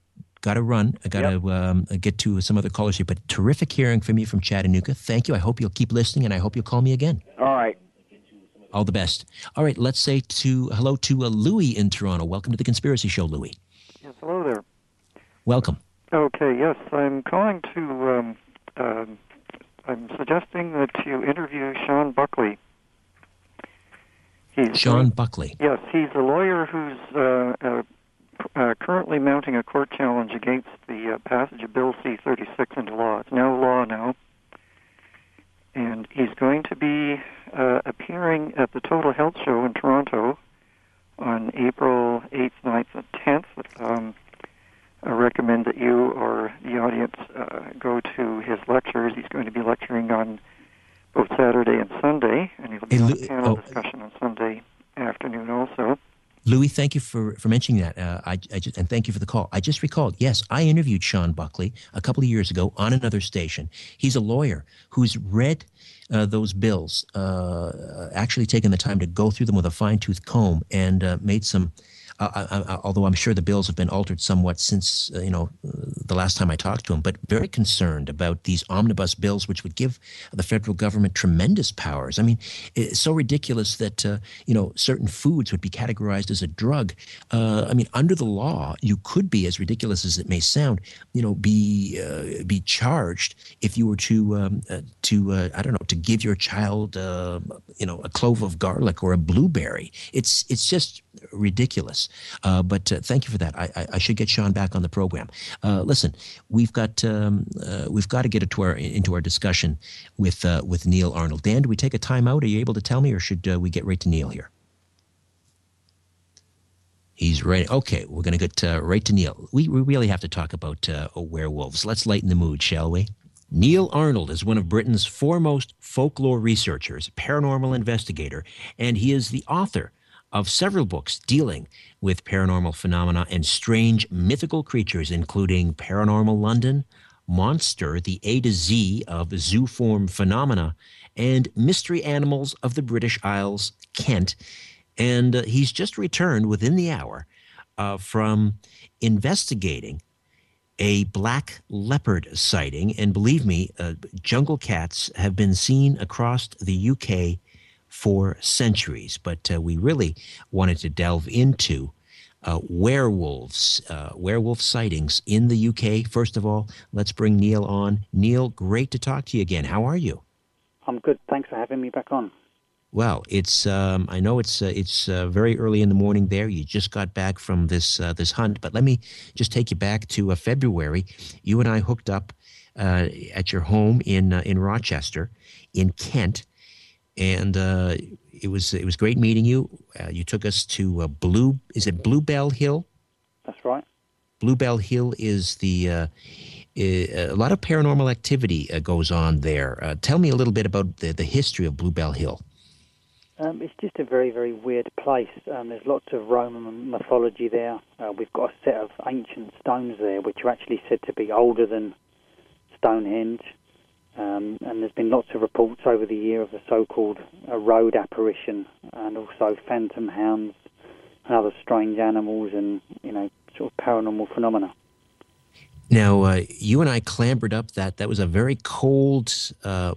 to run. I got to get to some other callers here, but terrific hearing from you from Chattanooga. Thank you. I hope you'll keep listening, and I hope you'll call me again. All right. All the best. All right, let's say hello to Louie in Toronto. Welcome to The Conspiracy Show, Louie. Yes, hello there. Welcome. Okay, yes, I'm calling to I'm suggesting that you interview Sean Buckley. Sean Buckley. Yes, he's a lawyer who's currently mounting a court challenge against the passage of Bill C-36 into law. It's now law now. And he's going to be appearing at the Total Health Show in Toronto on April 8th, 9th, and 10th. I recommend that you or the audience go to his lectures. He's going to be lecturing on both Saturday and Sunday, and he'll be on a panel discussion on Sunday afternoon also. Louis, thank you for mentioning that, and thank you for the call. I just recalled, yes, I interviewed Sean Buckley a couple of years ago on another station. He's a lawyer who's read those bills, actually taken the time to go through them with a fine-tooth comb and made some although I'm sure the bills have been altered somewhat since, the last time I talked to him, but very concerned about these omnibus bills, which would give the federal government tremendous powers. I mean, it's so ridiculous that, certain foods would be categorized as a drug. Under the law, you could be, as ridiculous as it may sound, be charged if you were to give your child, a clove of garlic or a blueberry. It's just ridiculous. But thank you for that. I should get Sean back on the program. Listen, we've got to get into our discussion with Neil Arnold. Dan, do we take a time out? Are you able to tell me, or should we get right to Neil here? He's right. Okay, we're going to get right to Neil. We really have to talk about werewolves. Let's lighten the mood, shall we? Neil Arnold is one of Britain's foremost folklore researchers, paranormal investigator, and he is the author of several books dealing with paranormal phenomena and strange mythical creatures, including Paranormal London, Monster, the A to Z of Zooform Phenomena, and Mystery Animals of the British Isles, Kent. And he's just returned within the hour from investigating a black leopard sighting. And believe me, jungle cats have been seen across the UK for centuries. But we really wanted to delve into werewolf sightings in the UK. First of all, let's bring Neil on. Neil, great to talk to you again. How are you? I'm good. Thanks for having me back on. Well, it's I know it's very early in the morning there. You just got back from this hunt, but let me just take you back to February. You and I hooked up at your home in Rochester, in Kent, and it was great meeting you. You took us to Bluebell Hill? That's right. Bluebell Hill is a lot of paranormal activity goes on there. Tell me a little bit about the history of Bluebell Hill. It's just a very, very weird place. There's lots of Roman mythology there. We've got a set of ancient stones there, which are actually said to be older than Stonehenge. And there's been lots of reports over the year of the so-called road apparition, and also phantom hounds and other strange animals and, sort of paranormal phenomena. Now, you and I clambered up that. That was a very cold,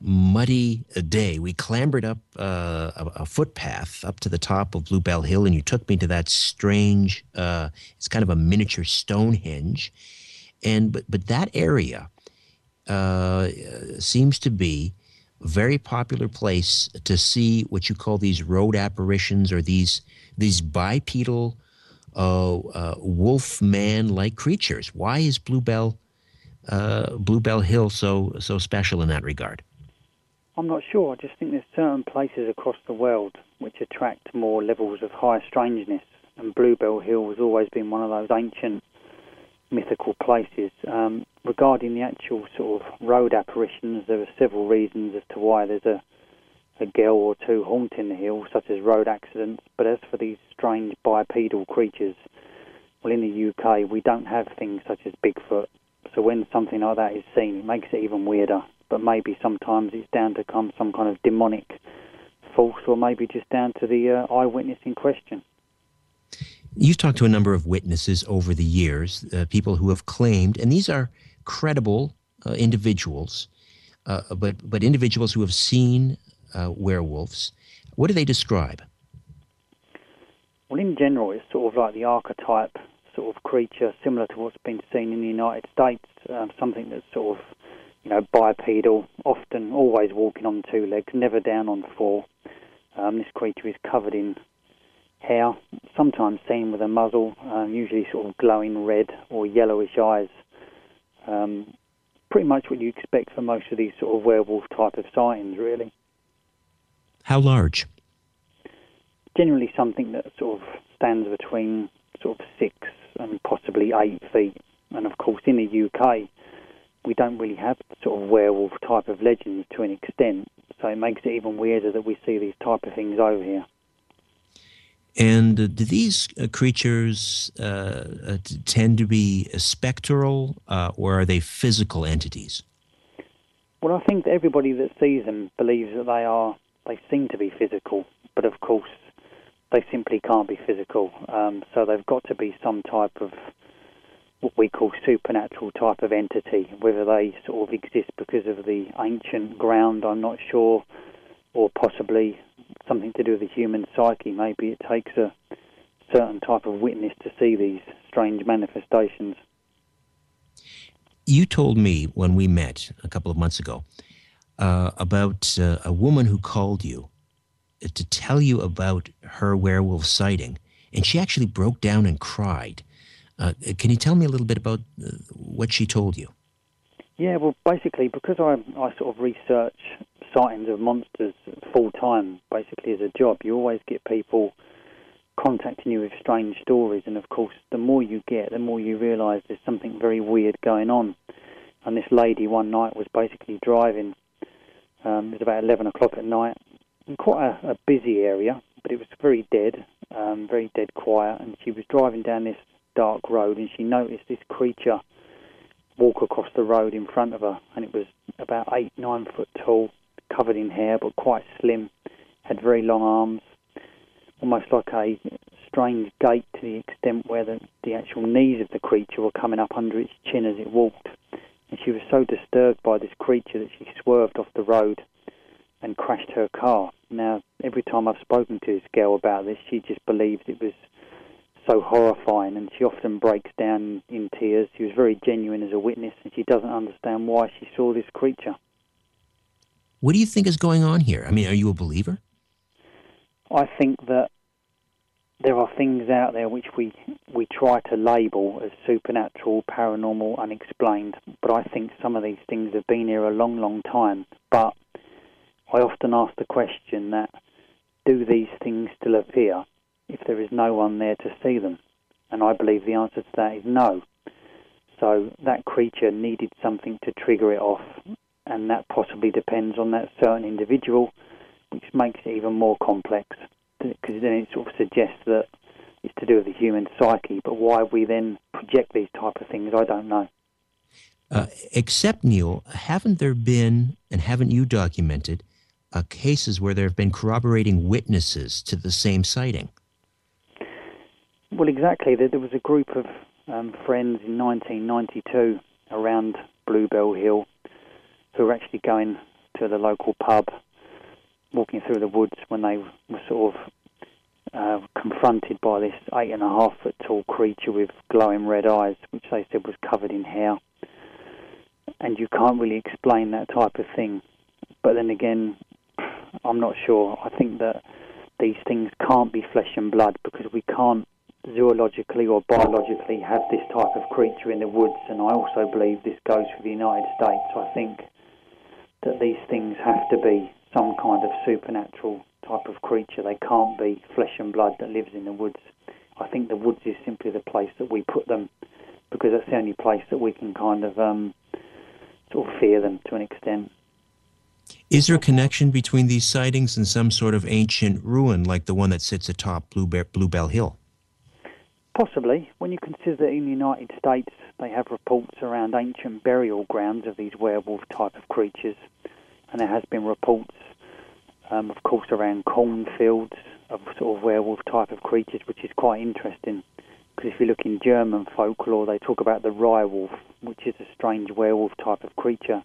muddy day. We clambered up a footpath up to the top of Bluebell Hill, and you took me to that strange, it's kind of a miniature Stonehenge. But that area seems to be a very popular place to see what you call these road apparitions, or these bipedal wolf man-like creatures. Why is Bluebell Hill so special in that regard? I'm not sure. I just think there's certain places across the world which attract more levels of higher strangeness, and Bluebell Hill has always been one of those ancient mythical places. Regarding the actual sort of road apparitions, there are several reasons as to why there's a girl or two haunting the hill, such as road accidents. But as for these strange bipedal creatures, well, in the UK, we don't have things such as Bigfoot. So when something like that is seen, it makes it even weirder. But maybe sometimes it's down to some kind of demonic force, or maybe just down to the eyewitness in question. You've talked to a number of witnesses over the years, people who have claimed, and these are credible individuals, but individuals who have seen werewolves. What do they describe? Well, in general, it's sort of like the archetype sort of creature, similar to what's been seen in the United States, something that's sort of, bipedal, often always walking on two legs, never down on four. This creature is covered in hair, sometimes seen with a muzzle, usually sort of glowing red or yellowish eyes. Pretty much what you expect for most of these sort of werewolf type of sightings, really. How large? Generally something that sort of stands between sort of 6 and possibly 8 feet. And of course, in the UK, we don't really have sort of werewolf type of legends to an extent. So it makes it even weirder that we see these type of things over here. And do these creatures tend to be spectral, or are they physical entities? Well, I think everybody that sees them believes that they seem to be physical, but of course they simply can't be physical. So they've got to be some type of what we call supernatural type of entity. Whether they sort of exist because of the ancient ground, I'm not sure, or possibly something to do with the human psyche. Maybe it takes a certain type of witness to see these strange manifestations. You told me when we met a couple of months ago about a woman who called you to tell you about her werewolf sighting, and she actually broke down and cried. Can you tell me a little bit about what she told you? Yeah, well, basically, because I sort of research sightings of monsters full-time, basically as a job, you always get people contacting you with strange stories, and of course, the more you get, the more you realise there's something very weird going on. And this lady one night was basically driving. It was about 11 o'clock at night, in quite a busy area, but it was very dead quiet, and she was driving down this dark road, and she noticed this creature walk across the road in front of her, and it was about 8-9 foot tall, covered in hair, but quite slim, had very long arms, almost like a strange gait to the extent where the actual knees of the creature were coming up under its chin as it walked. And she was so disturbed by this creature that she swerved off the road and crashed her car. Now, every time I've spoken to this girl about this, she just believes it was so horrifying, and she often breaks down in tears. She was very genuine as a witness, and she doesn't understand why she saw this creature. What do you think is going on here? I mean, are you a believer? I think that there are things out there which we try to label as supernatural, paranormal, unexplained, but I think some of these things have been here a long, long time. But I often ask the question that, do these things still appear if there is no one there to see them? And I believe the answer to that is no. So that creature needed something to trigger it off, and that possibly depends on that certain individual, which makes it even more complex, because then it sort of suggests that it's to do with the human psyche. But why we then project these type of things, I don't know. Except, Neil, haven't there been, and haven't you documented, cases where there have been corroborating witnesses to the same sighting? Well, exactly. There was a group of friends in 1992 around Bluebell Hill who were actually going to the local pub, walking through the woods, when they were sort of confronted by this 8.5-foot tall creature with glowing red eyes, which they said was covered in hair. And you can't really explain that type of thing. But then again, I'm not sure. I think that these things can't be flesh and blood, because we can't zoologically or biologically have this type of creature in the woods. And I also believe this goes for the United States. I think that these things have to be some kind of supernatural type of creature. They can't be flesh and blood that lives in the woods. I think the woods is simply the place that we put them, because that's the only place that we can kind of sort of fear them to an extent. Is there a connection between these sightings and some sort of ancient ruin like the one that sits atop Bluebell Hill? Possibly. When you consider that in the United States they have reports around ancient burial grounds of these werewolf type of creatures, and there has been reports, of course, around cornfields of sort of werewolf type of creatures, which is quite interesting, because if you look in German folklore, they talk about the Rye wolf, which is a strange werewolf type of creature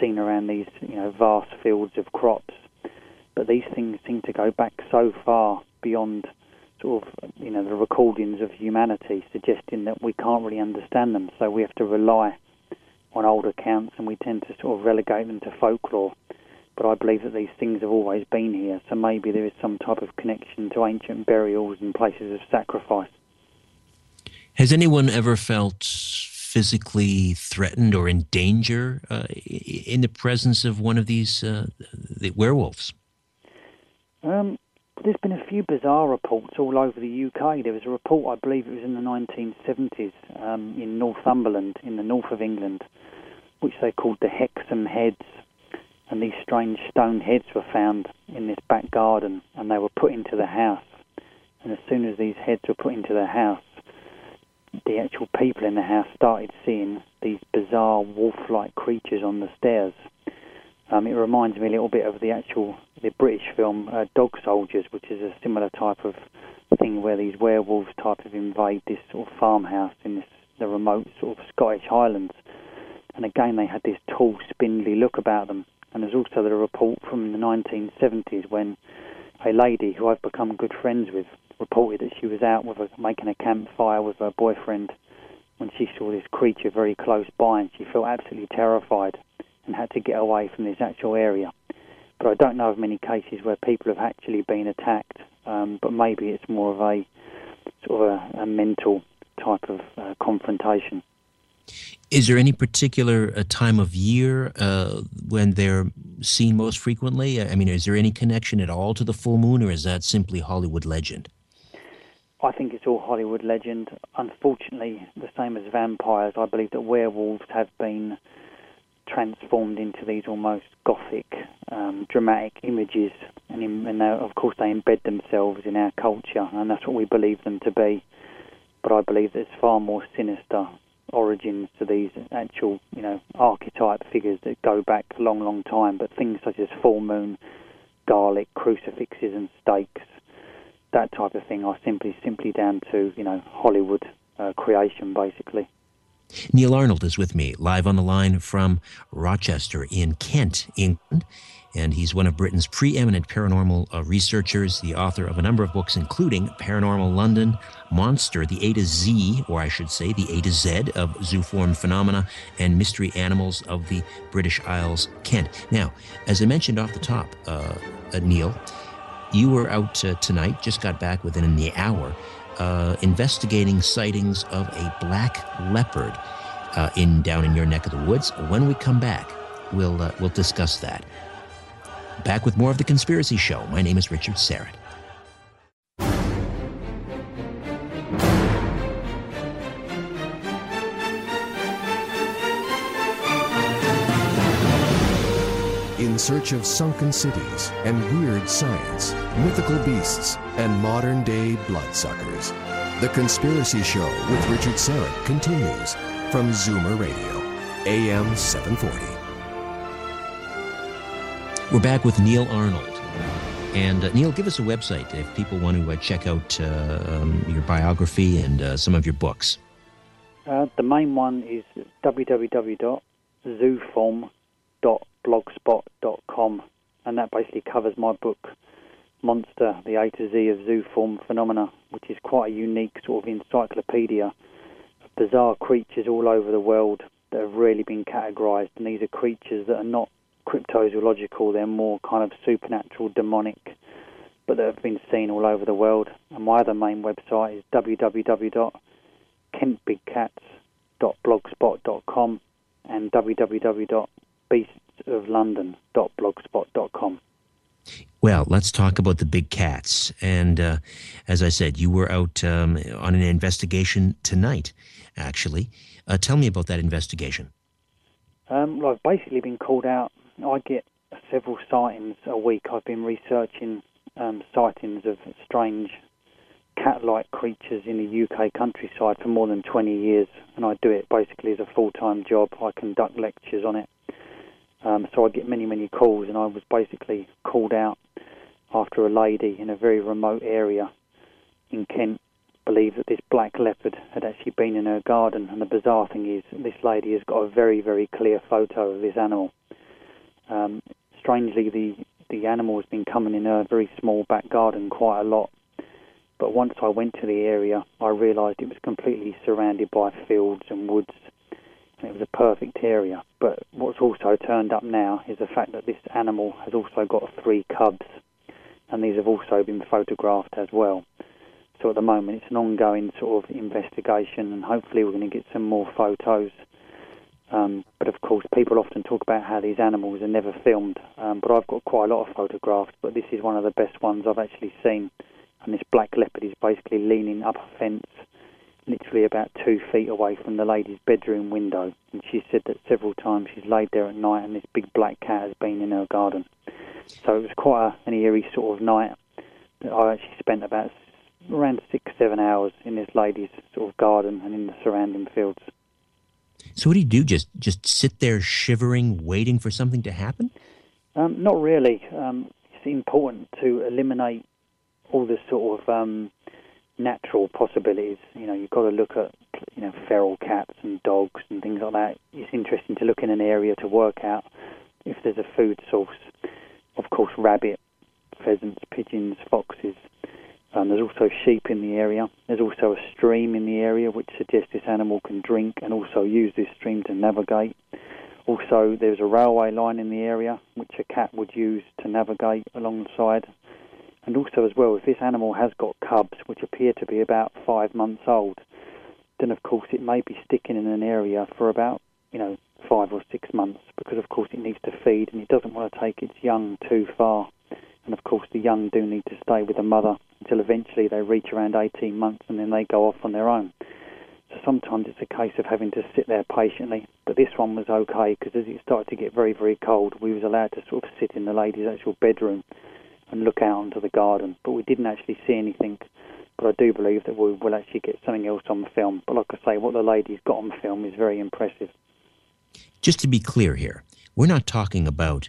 seen around these, you know, vast fields of crops. But these things seem to go back so far beyond sort of, you know, the recordings of humanity, suggesting that we can't really understand them, so we have to rely on old accounts, and we tend to sort of relegate them to folklore. But I believe that these things have always been here, so maybe there is some type of connection to ancient burials and places of sacrifice. Has anyone ever felt physically threatened or in danger in the presence of one of these the werewolves? There's been a few bizarre reports all over the UK. There was a report, I believe it was in the 1970s, in Northumberland, in the north of England, which they called the Hexham Heads. And these strange stone heads were found in this back garden, and they were put into the house. And as soon as these heads were put into the house, the actual people in the house started seeing these bizarre wolf-like creatures on the stairs. It reminds me a little bit of the British film Dog Soldiers, which is a similar type of thing, where these werewolves type of invade this sort of farmhouse in the remote sort of Scottish Highlands. And again, they had this tall, spindly look about them. And there's also the report from the 1970s when a lady who I've become good friends with reported that she was out with making a campfire with her boyfriend when she saw this creature very close by, and she felt absolutely terrified and had to get away from this actual area. But I don't know of many cases where people have actually been attacked, but maybe it's more of a sort of a mental type of confrontation. Is there any particular time of year when they're seen most frequently? I mean, is there any connection at all to the full moon, or is that simply Hollywood legend? I think it's all Hollywood legend. Unfortunately, the same as vampires, I believe that werewolves have been transformed into these almost gothic, dramatic images, and of course they embed themselves in our culture, and that's what we believe them to be. But I believe there's far more sinister origins to these actual, you know, archetype figures that go back a long, long time. But things such as full moon, garlic, crucifixes and stakes, that type of thing, are simply down to, you know, Hollywood creation, basically. Neil Arnold is with me, live on the line from Rochester in Kent, England, and he's one of Britain's preeminent paranormal researchers, the author of a number of books, including Paranormal London, Monster, the A to Z, or I should say the A to Z of zooform phenomena, and Mystery Animals of the British Isles, Kent. Now, as I mentioned off the top, Neil, you were out tonight, just got back within the hour, investigating sightings of a black leopard down in your neck of the woods. When we come back, we'll discuss that. Back with more of The Conspiracy Show. My name is Richard Serrett. In search of sunken cities and weird science, mythical beasts, and modern-day bloodsuckers. The Conspiracy Show with Richard Serrett continues from Zoomer Radio, AM 740. We're back with Neil Arnold. And Neil, give us a website if people want to check out your biography and some of your books. The main one is www.zooform.blogspot.com, and that basically covers my book Monster, the A to Z of zooform phenomena, which is quite a unique sort of encyclopedia of bizarre creatures all over the world that have really been categorized, and these are creatures that are not cryptozoological, they're more kind of supernatural, demonic, but that have been seen all over the world. And my other main website is www.kentbigcats.blogspot.com and www.beastsoflondon.blogspot.com. Well, let's talk about the big cats. And as I said, you were out on an investigation tonight, actually. Tell me about that investigation. Well, I've basically been called out. I get several sightings a week. I've been researching sightings of strange cat-like creatures in the UK countryside for more than 20 years. And I do it basically as a full-time job. I conduct lectures on it. So I get many, many calls, and I was basically called out after a lady in a very remote area in Kent believed that this black leopard had actually been in her garden. And the bizarre thing is, this lady has got a very, very clear photo of this animal. Strangely, the animal has been coming in her very small back garden quite a lot. But once I went to the area, I realised it was completely surrounded by fields and woods. It was a perfect area, but what's also turned up now is the fact that this animal has also got 3 cubs, and these have also been photographed as well. So at the moment it's an ongoing sort of investigation, and hopefully we're going to get some more photos. But of course people often talk about how these animals are never filmed, but I've got quite a lot of photographs, but this is one of the best ones I've actually seen. And this black leopard is basically leaning up a fence, literally about 2 feet away from the lady's bedroom window, and she said that several times she's laid there at night and this big black cat has been in her garden. So it was quite an eerie sort of night that I actually spent about around 6-7 hours in this lady's sort of garden and in the surrounding fields. So what do you do, just sit there shivering, waiting for something to happen? Not really. It's important to eliminate all the sort of natural possibilities. You know, you've got to look at, you know, feral cats and dogs and things like that. It's interesting to look in an area to work out if there's a food source. Of course, rabbit, pheasants, pigeons, foxes. There's also sheep in the area. There's also a stream in the area which suggests this animal can drink and also use this stream to navigate. Also, there's a railway line in the area which a cat would use to navigate alongside. And also as well, if this animal has got cubs, which appear to be about 5 months old, then of course it may be sticking in an area for about, you know, 5 or 6 months, because of course it needs to feed and it doesn't want to take its young too far. And of course the young do need to stay with the mother until eventually they reach around 18 months and then they go off on their own. So sometimes it's a case of having to sit there patiently. But this one was okay, because as it started to get very, very cold, we was allowed to sort of sit in the lady's actual bedroom and look out onto the garden, but we didn't actually see anything. But I do believe that we will actually get something else on film. But like I say, what the lady's got on film is very impressive. Just to be clear here, we're not talking about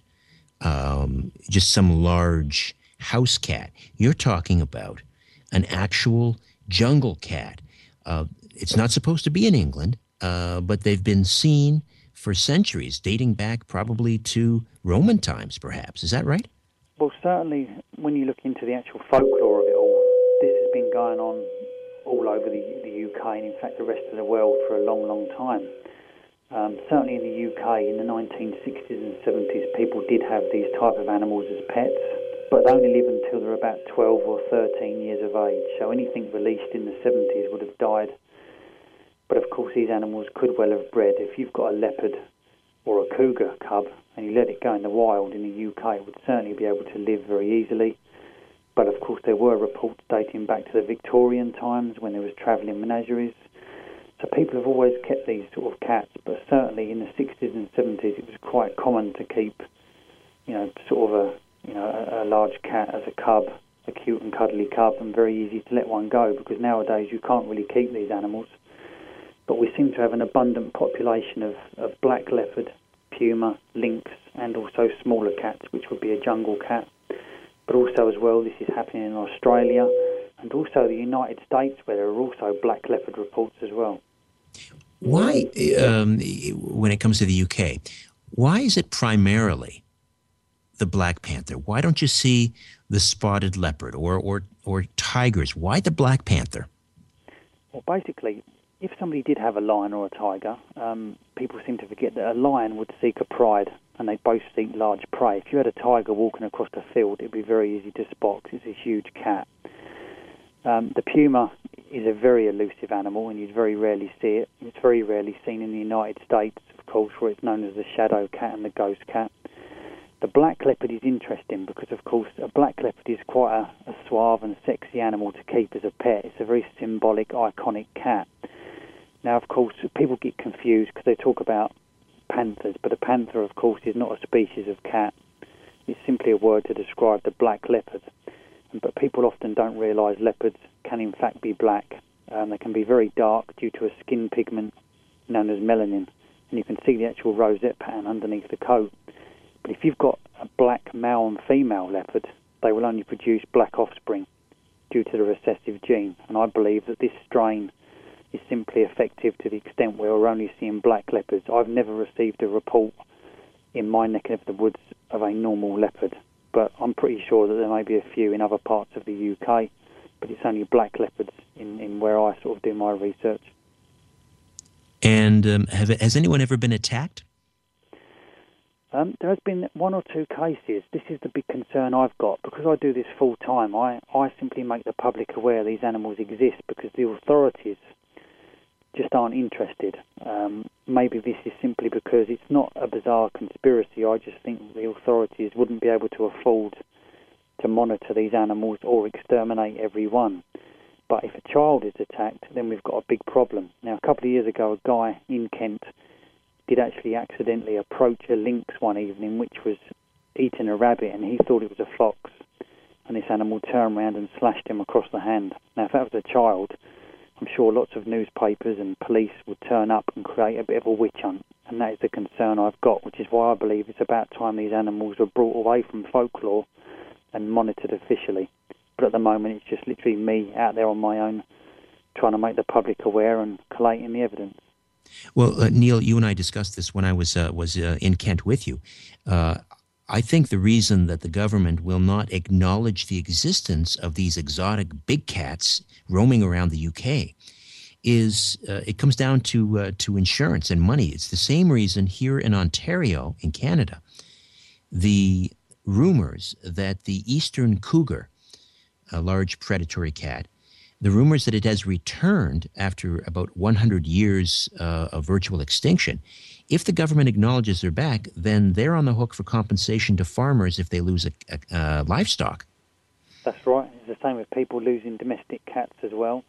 just some large house cat. You're talking about an actual jungle cat. It's not supposed to be in England. but they've been seen for centuries, dating back probably to Roman times, perhaps. Is that right? Well, certainly when you look into the actual folklore of it all, this has been going on all over the UK and, in fact, the rest of the world for a long, long time. Certainly in the UK, in the 1960s and 70s, people did have these type of animals as pets, but they only lived until they were about 12 or 13 years of age. So anything released in the 70s would have died. But, of course, these animals could well have bred. If you've got a leopard or a cougar cub and you let it go in the wild in the UK, it would certainly be able to live very easily. But, of course, there were reports dating back to the Victorian times when there was travelling menageries. So people have always kept these sort of cats, but certainly in the 60s and 70s it was quite common to keep, sort of a large cat as a cub, a cute and cuddly cub, and very easy to let one go, because nowadays you can't really keep these animals. But we seem to have an abundant population of black leopard, puma, lynx, and also smaller cats, which would be a jungle cat. But also as well, this is happening in Australia and also the United States, where there are also black leopard reports as well. Why, when it comes to the UK, why is it primarily the black panther? Why don't you see the spotted leopard or tigers? Why the black panther? Well, basically, if somebody did have a lion or a tiger, people seem to forget that a lion would seek a pride, and they both seek large prey. If you had a tiger walking across the field, it would be very easy to spot because it's a huge cat. The puma is a very elusive animal, and you'd very rarely see it. It's very rarely seen in the United States, of course, where it's known as the shadow cat and the ghost cat. The black leopard is interesting because, of course, a black leopard is quite a suave and sexy animal to keep as a pet. It's a very symbolic, iconic cat. Now, of course, people get confused because they talk about panthers, but a panther, of course, is not a species of cat. It's simply a word to describe the black leopard. But people often don't realise leopards can, in fact, be black. They can be very dark due to a skin pigment known as melanin. And you can see the actual rosette pattern underneath the coat. But if you've got a black male and female leopard, they will only produce black offspring due to the recessive gene. And I believe that this strain is simply effective to the extent where we're only seeing black leopards. I've never received a report in my neck of the woods of a normal leopard, but I'm pretty sure that there may be a few in other parts of the UK, but it's only black leopards in where I sort of do my research. And has anyone ever been attacked? There has been one or two cases. This is the big concern I've got. Because I do this full time, I simply make the public aware these animals exist because the authorities just aren't interested. Maybe this is simply because it's not a bizarre conspiracy. I just think the authorities wouldn't be able to afford to monitor these animals or exterminate every one. But if a child is attacked, then we've got a big problem. Now, a couple of years ago, a guy in Kent did actually accidentally approach a lynx one evening, which was eating a rabbit, and he thought it was a fox. And this animal turned around and slashed him across the hand. Now, if that was a child, I'm sure lots of newspapers and police would turn up and create a bit of a witch hunt, and that is the concern I've got, which is why I believe it's about time these animals were brought away from folklore and monitored officially. But at the moment, it's just literally me out there on my own trying to make the public aware and collating the evidence. Well, Neil, you and I discussed this when I was in Kent with you. I think the reason that the government will not acknowledge the existence of these exotic big cats roaming around the UK is it comes down to insurance and money. It's the same reason here in Ontario, in Canada, the rumors that the eastern cougar, a large predatory cat, the rumors that it has returned after about 100 years of virtual extinction. If the government acknowledges they're back, then they're on the hook for compensation to farmers if they lose livestock. That's right. It's the same with people losing domestic cats as well.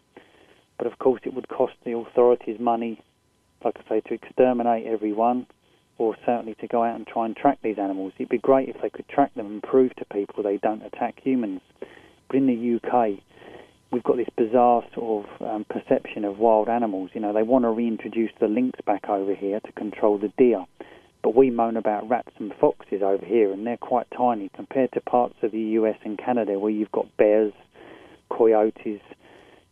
But of course it would cost the authorities money, like I say, to exterminate everyone, or certainly to go out and try and track these animals. It'd be great if they could track them and prove to people they don't attack humans. But in the UK, we've got this bizarre sort of perception of wild animals. They want to reintroduce the lynx back over here to control the deer. But we moan about rats and foxes over here, and they're quite tiny compared to parts of the US and Canada where you've got bears, coyotes,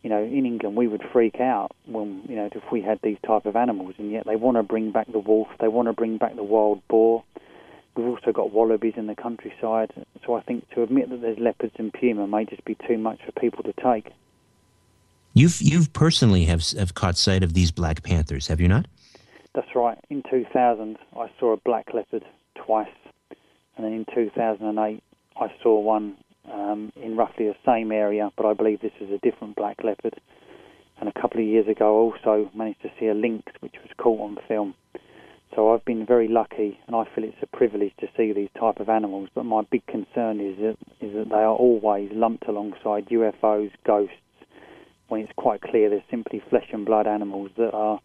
you know, in England we would freak out when, you know, if we had these type of animals, and yet they want to bring back the wolf, they want to bring back the wild boar. We've also got wallabies in the countryside, so I think to admit that there's leopards and puma may just be too much for people to take. You've personally have caught sight of these black panthers, have you not? That's right. In 2000, I saw a black leopard twice, and then in 2008, I saw one in roughly the same area, but I believe this is a different black leopard. And a couple of years ago, I also managed to see a lynx, which was caught on film. So I've been very lucky, and I feel it's a privilege to see these type of animals. But my big concern is that they are always lumped alongside UFOs, ghosts, when it's quite clear they're simply flesh and blood animals that are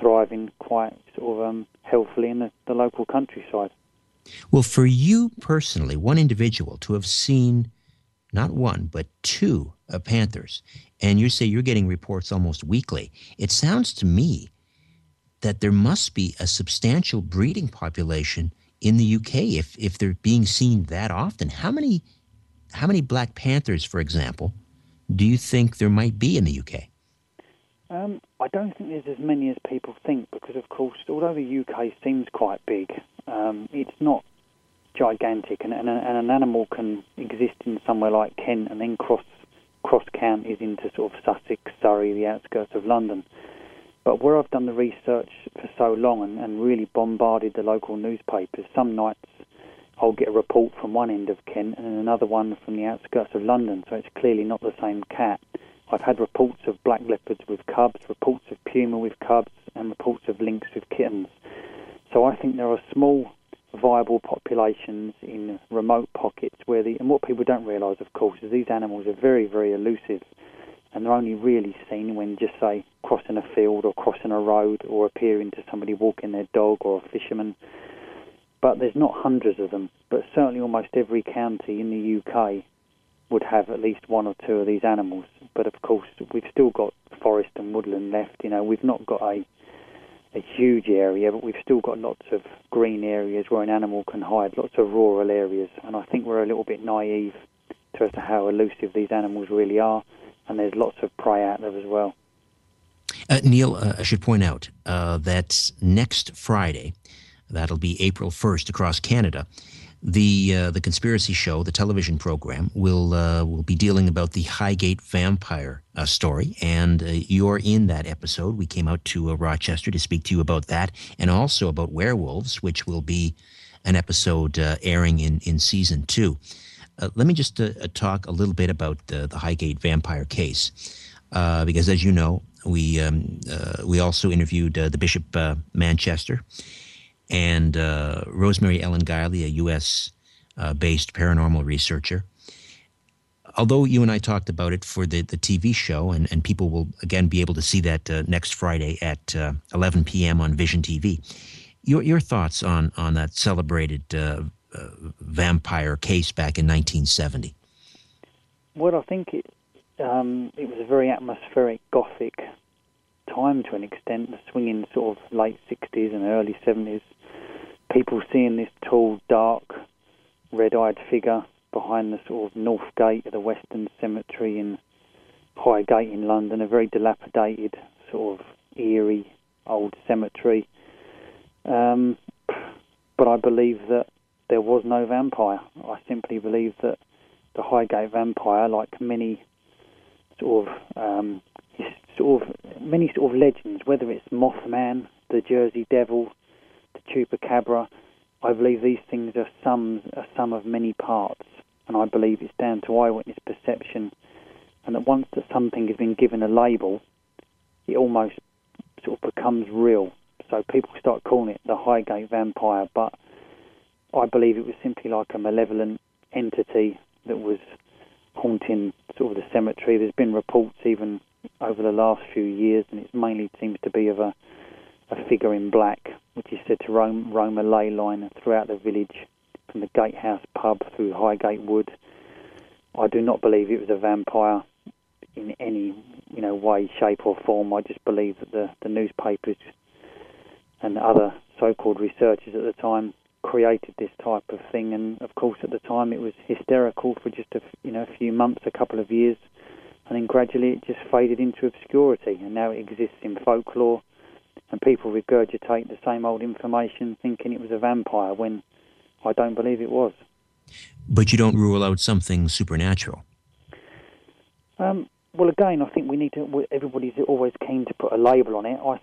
thriving quite sort of healthily in the local countryside. Well, for you personally, one individual to have seen not one but two panthers, and you say you're getting reports almost weekly, it sounds to me that there must be a substantial breeding population in the UK if they're being seen that often. How many black panthers, for example, do you think there might be in the UK? I don't think there's as many as people think because, of course, although the UK seems quite big, it's not gigantic, and an animal can exist in somewhere like Kent and then cross counties into sort of Sussex, Surrey, the outskirts of London. But where I've done the research for so long and really bombarded the local newspapers, some nights I'll get a report from one end of Kent and another one from the outskirts of London, so it's clearly not the same cat. I've had reports of black leopards with cubs, reports of puma with cubs, and reports of lynx with kittens. So I think there are small, viable populations in remote pockets where and what people don't realise, of course, is these animals are very, very elusive, and they're only really seen when, just say, crossing a field or crossing a road or appearing to somebody walking their dog or a fisherman. But there's not hundreds of them, but certainly almost every county in the UK would have at least one or two of these animals. But of course, we've still got forest and woodland left. You know, we've not got a huge area, but we've still got lots of green areas where an animal can hide, lots of rural areas. And I think we're a little bit naive as to how elusive these animals really are. And there's lots of prey out there as well. Neil, I should point out that next Friday, that'll be April 1st across Canada, the Conspiracy Show, the television program, will be dealing about the Highgate vampire story, and you're in that episode. We came out to Rochester to speak to you about that, and also about werewolves, which will be an episode airing in season 2. Let me just talk a little bit about the Highgate vampire case, because as you know, we also interviewed the Bishop Manchester, and Rosemary Ellen Guiley, a U.S.-based paranormal researcher. Although you and I talked about it for the TV show, and people will, again, be able to see that next Friday at 11 p.m. on Vision TV. Your thoughts on that celebrated vampire case back in 1970? Well, I think it was a very atmospheric, gothic time to an extent, the swinging sort of late 60s and early 70s. People seeing this tall, dark, red-eyed figure behind the sort of north gate of the Western Cemetery in Highgate in London, a very dilapidated, sort of eerie old cemetery. But I believe that there was no vampire. I simply believe that the Highgate vampire, like many sort of legends, whether it's Mothman, the Jersey Devil, the Chupacabra, I believe these things are a sum of many parts, and I believe it's down to eyewitness perception, and that once that something has been given a label, it almost sort of becomes real. So people start calling it the Highgate vampire, but I believe it was simply like a malevolent entity that was haunting sort of the cemetery. There's been reports even over the last few years, and it mainly seems to be of a figure in black, which is said to roam a ley line throughout the village, from the Gatehouse pub through Highgate Wood. I do not believe it was a vampire in any way, shape or form. I just believe that the newspapers and other so-called researchers at the time created this type of thing, and of course at the time it was hysterical for just a few months, a couple of years. and then gradually it just faded into obscurity, and now it exists in folklore, and people regurgitate the same old information thinking it was a vampire when I don't believe it was. But you don't rule out something supernatural? Well, again, I think we need to... Everybody's always keen to put a label on it. I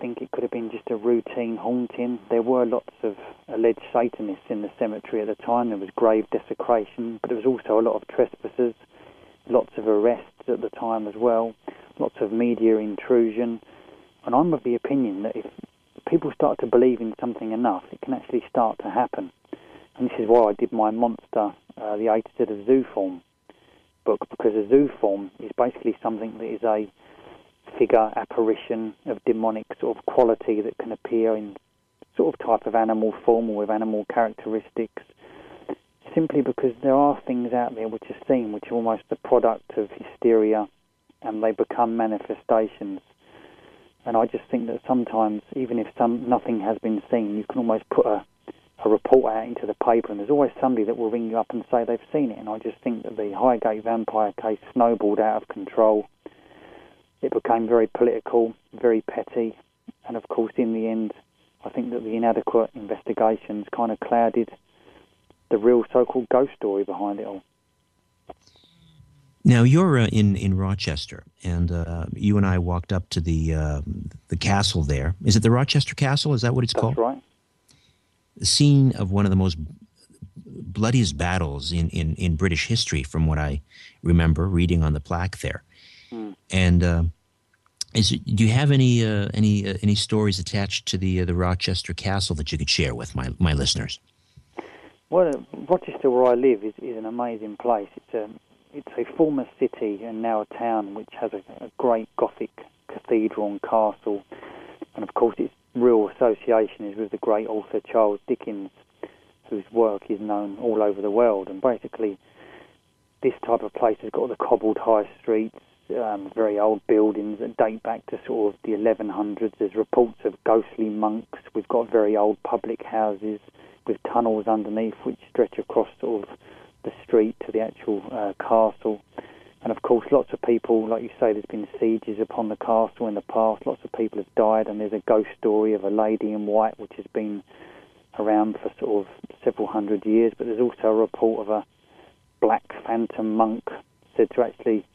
think it could have been just a routine haunting. There were lots of alleged Satanists in the cemetery at the time. There was grave desecration, but there was also a lot of trespassers, lots of arrests at the time as well, lots of media intrusion. And I'm of the opinion that if people start to believe in something enough, it can actually start to happen. And this is why I did my monster, The A to Z of Zooform book, because a zooform is basically something that is a figure, apparition of demonic sort of quality that can appear in sort of type of animal form or with animal characteristics, simply because there are things out there which are seen, which are almost the product of hysteria, and they become manifestations. And I just think that sometimes, even if nothing has been seen, you can almost put a report out into the paper, and there's always somebody that will ring you up and say they've seen it. And I just think that the Highgate vampire case snowballed out of control. It became very political, very petty, and of course in the end I think that the inadequate investigations kind of clouded the real so-called ghost story behind it all. Now, you're in Rochester, and you and I walked up to the castle there. Is it the Rochester Castle? Is that what it's called? That's right. The scene of one of the most bloodiest battles in British history, from what I remember reading on the plaque there. Mm. And do you have any stories attached to the Rochester Castle that you could share with my listeners? Well, Rochester, where I live, is an amazing place. It's a former city and now a town which has a great Gothic cathedral and castle, and of course its real association is with the great author Charles Dickens, whose work is known all over the world. And basically this type of place has got the cobbled high streets, very old buildings that date back to sort of the 1100s. There's reports of ghostly monks. We've got very old public houses with tunnels underneath which stretch across sort of the street to the actual castle. And of course lots of people, like you say, there's been sieges upon the castle in the past, lots of people have died, and there's a ghost story of a lady in white which has been around for sort of several hundred years. But there's also a report of a black phantom monk said to actually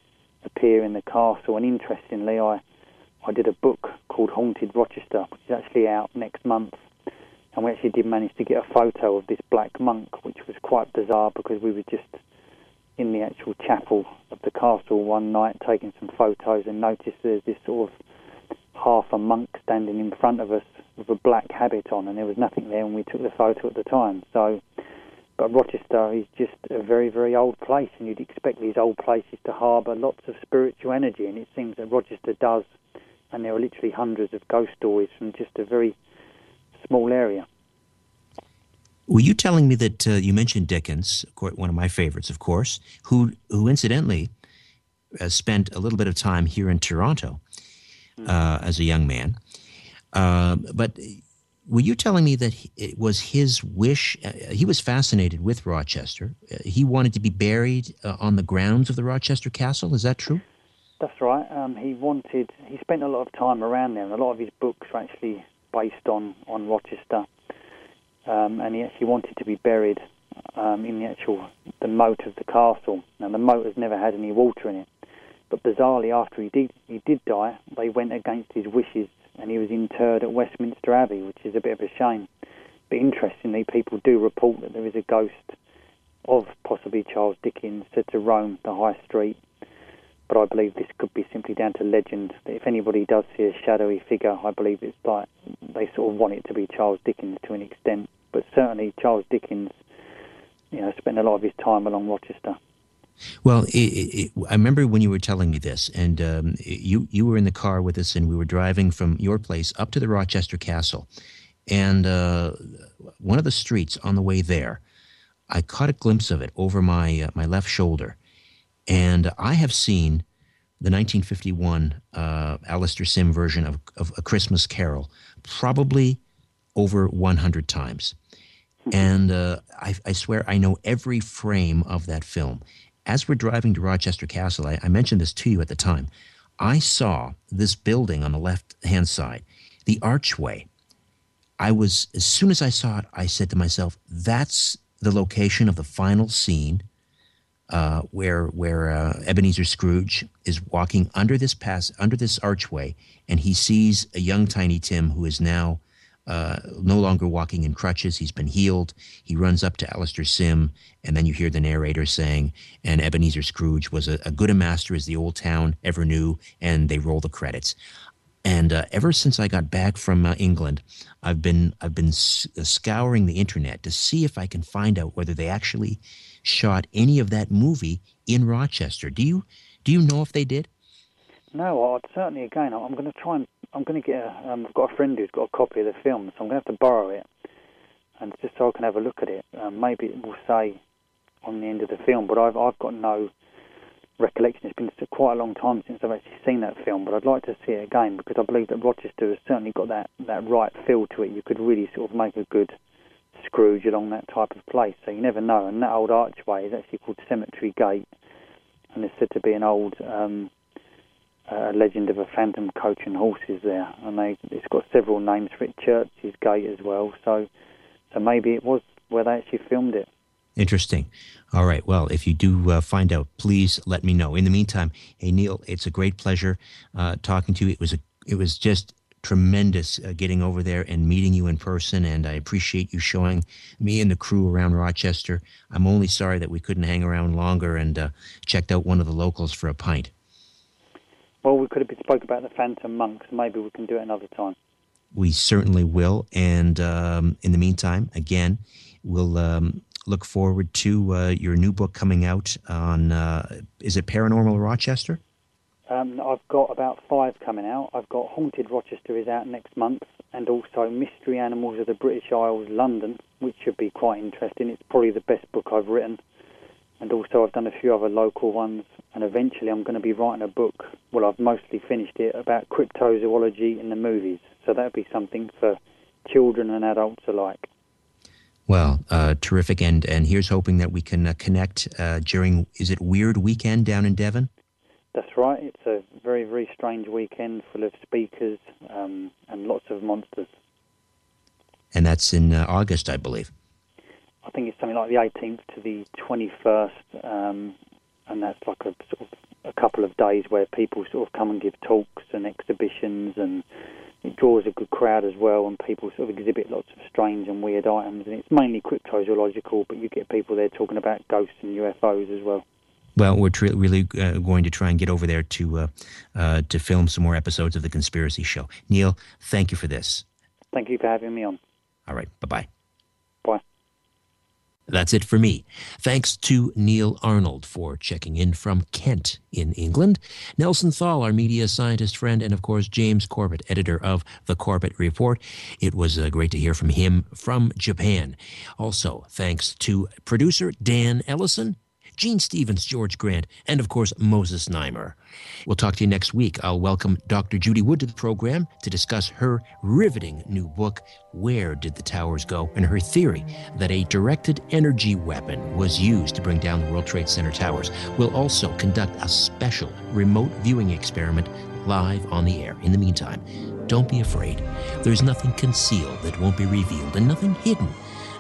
appear in the castle. And interestingly, I did a book called Haunted Rochester, which is actually out next month. And we actually did manage to get a photo of this black monk, which was quite bizarre, because we were just in the actual chapel of the castle one night taking some photos and noticed there's this sort of half a monk standing in front of us with a black habit on, and there was nothing there when we took the photo at the time. So, but Rochester is just a very, very old place, and you'd expect these old places to harbour lots of spiritual energy, and it seems that Rochester does, and there are literally hundreds of ghost stories from just a very small area. Were you telling me that you mentioned Dickens, one of my favorites, of course, who incidentally spent a little bit of time here in Toronto as a young man. But were you telling me that it was his wish, he was fascinated with Rochester, he wanted to be buried on the grounds of the Rochester Castle, is that true? That's right. He spent a lot of time around there, and a lot of his books were actually based on Rochester. And he actually wanted to be buried in the moat of the castle. Now, the moat has never had any water in it. But bizarrely, after he did die, they went against his wishes, and he was interred at Westminster Abbey, which is a bit of a shame. But interestingly, people do report that there is a ghost of possibly Charles Dickens said to roam the high street. But I believe this could be simply down to legend. If anybody does see a shadowy figure, I believe it's like they sort of want it to be Charles Dickens to an extent. But certainly Charles Dickens, spent a lot of his time along Rochester. Well, I remember when you were telling me this, and you were in the car with us, and we were driving from your place up to the Rochester Castle. And one of the streets on the way there, I caught a glimpse of it over my left shoulder. And I have seen the 1951 Alistair Sim version of A Christmas Carol probably over 100 times. And I swear I know every frame of that film. as we're driving to Rochester Castle, I mentioned this to you at the time, I saw this building on the left-hand side, the archway. I was, as soon as I saw it, I said to myself, that's the location of the final scene where Ebenezer Scrooge is walking under this archway, and he sees a young Tiny Tim who is now no longer walking in crutches. He's been healed. He runs up to Alistair Sim, and then you hear the narrator saying, and Ebenezer Scrooge was a good a master as the old town ever knew, and they roll the credits. And ever since I got back from England, I've been scouring the internet to see if I can find out whether they actually shot any of that movie in Rochester. Do you know if they did? No, I'd certainly again. I'm going to try and I'm going to get. I've got a friend who's got a copy of the film, so I'm going to have to borrow it, and just so I can have a look at it. Maybe it will say on the end of the film, but I've got no recollection. It's been quite a long time since I've actually seen that film, but I'd like to see it again because I believe that Rochester has certainly got that right feel to it. You could really sort of make a good Scrooge along that type of place, so you never know. And that old archway is actually called Cemetery Gate, and it's said to be an old legend of a phantom coach and horses there, and it's got several names for it, Church's Gate as well, so maybe it was where they actually filmed it. Interesting. All right. Well, if you do find out, please let me know. In the meantime, hey, Neil, it's a great pleasure talking to you. It was just tremendous getting over there and meeting you in person, and I appreciate you showing me and the crew around Rochester. I'm only sorry that we couldn't hang around longer and checked out one of the locals for a pint. Well, we could have spoke about the Phantom Monks. Maybe we can do it another time. We certainly will. And in the meantime, again, we'll... look forward to your new book coming out on, is it Paranormal Rochester? I've got about 5 coming out. I've got Haunted Rochester is out next month, and also Mystery Animals of the British Isles, London, which should be quite interesting. It's probably the best book I've written. And also I've done a few other local ones, and eventually I'm going to be writing a book, well, I've mostly finished it, about cryptozoology in the movies. So that would be something for children and adults alike. Well, terrific, and here's hoping that we can connect during, is it Weird Weekend down in Devon? That's right. It's a very, very strange weekend full of speakers and lots of monsters. And that's in August, I believe. I think it's something like the 18th to the 21st, and that's like a sort of a couple of days where people sort of come and give talks and exhibitions, and it draws a good crowd as well, and people sort of exhibit lots of strange and weird items. And it's mainly cryptozoological, but you get people there talking about ghosts and UFOs as well. Well, we're really going to try and get over there to film some more episodes of The Conspiracy Show. Neil, thank you for this. Thank you for having me on. All right. Bye-bye. Bye. That's it for me. Thanks to Neil Arnold for checking in from Kent in England, Nelson Thall, our media scientist friend, and of course James Corbett, editor of The Corbett Report. It was great to hear from him from Japan. Also, thanks to producer Dan Ellison, Gene Stevens, George Grant, and of course Moses Neimer. We'll talk to you next week. I'll welcome Dr. Judy Wood to the program to discuss her riveting new book, Where Did the Towers Go?, and her theory that a directed energy weapon was used to bring down the World Trade Center towers. We'll also conduct a special remote viewing experiment live on the air. In the meantime, don't be afraid. There's nothing concealed that won't be revealed, and nothing hidden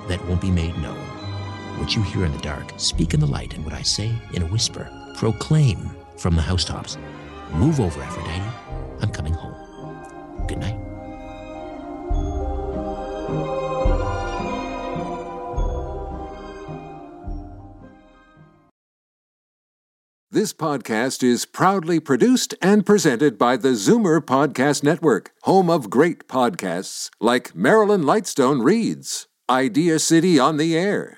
that won't be made known. What you hear in the dark, speak in the light, and what I say in a whisper, proclaim from the housetops. Move over, Aphrodite. I'm coming home. Good night. This podcast is proudly produced and presented by the Zoomer Podcast Network, home of great podcasts like Marilyn Lightstone Reads, Idea City on the Air,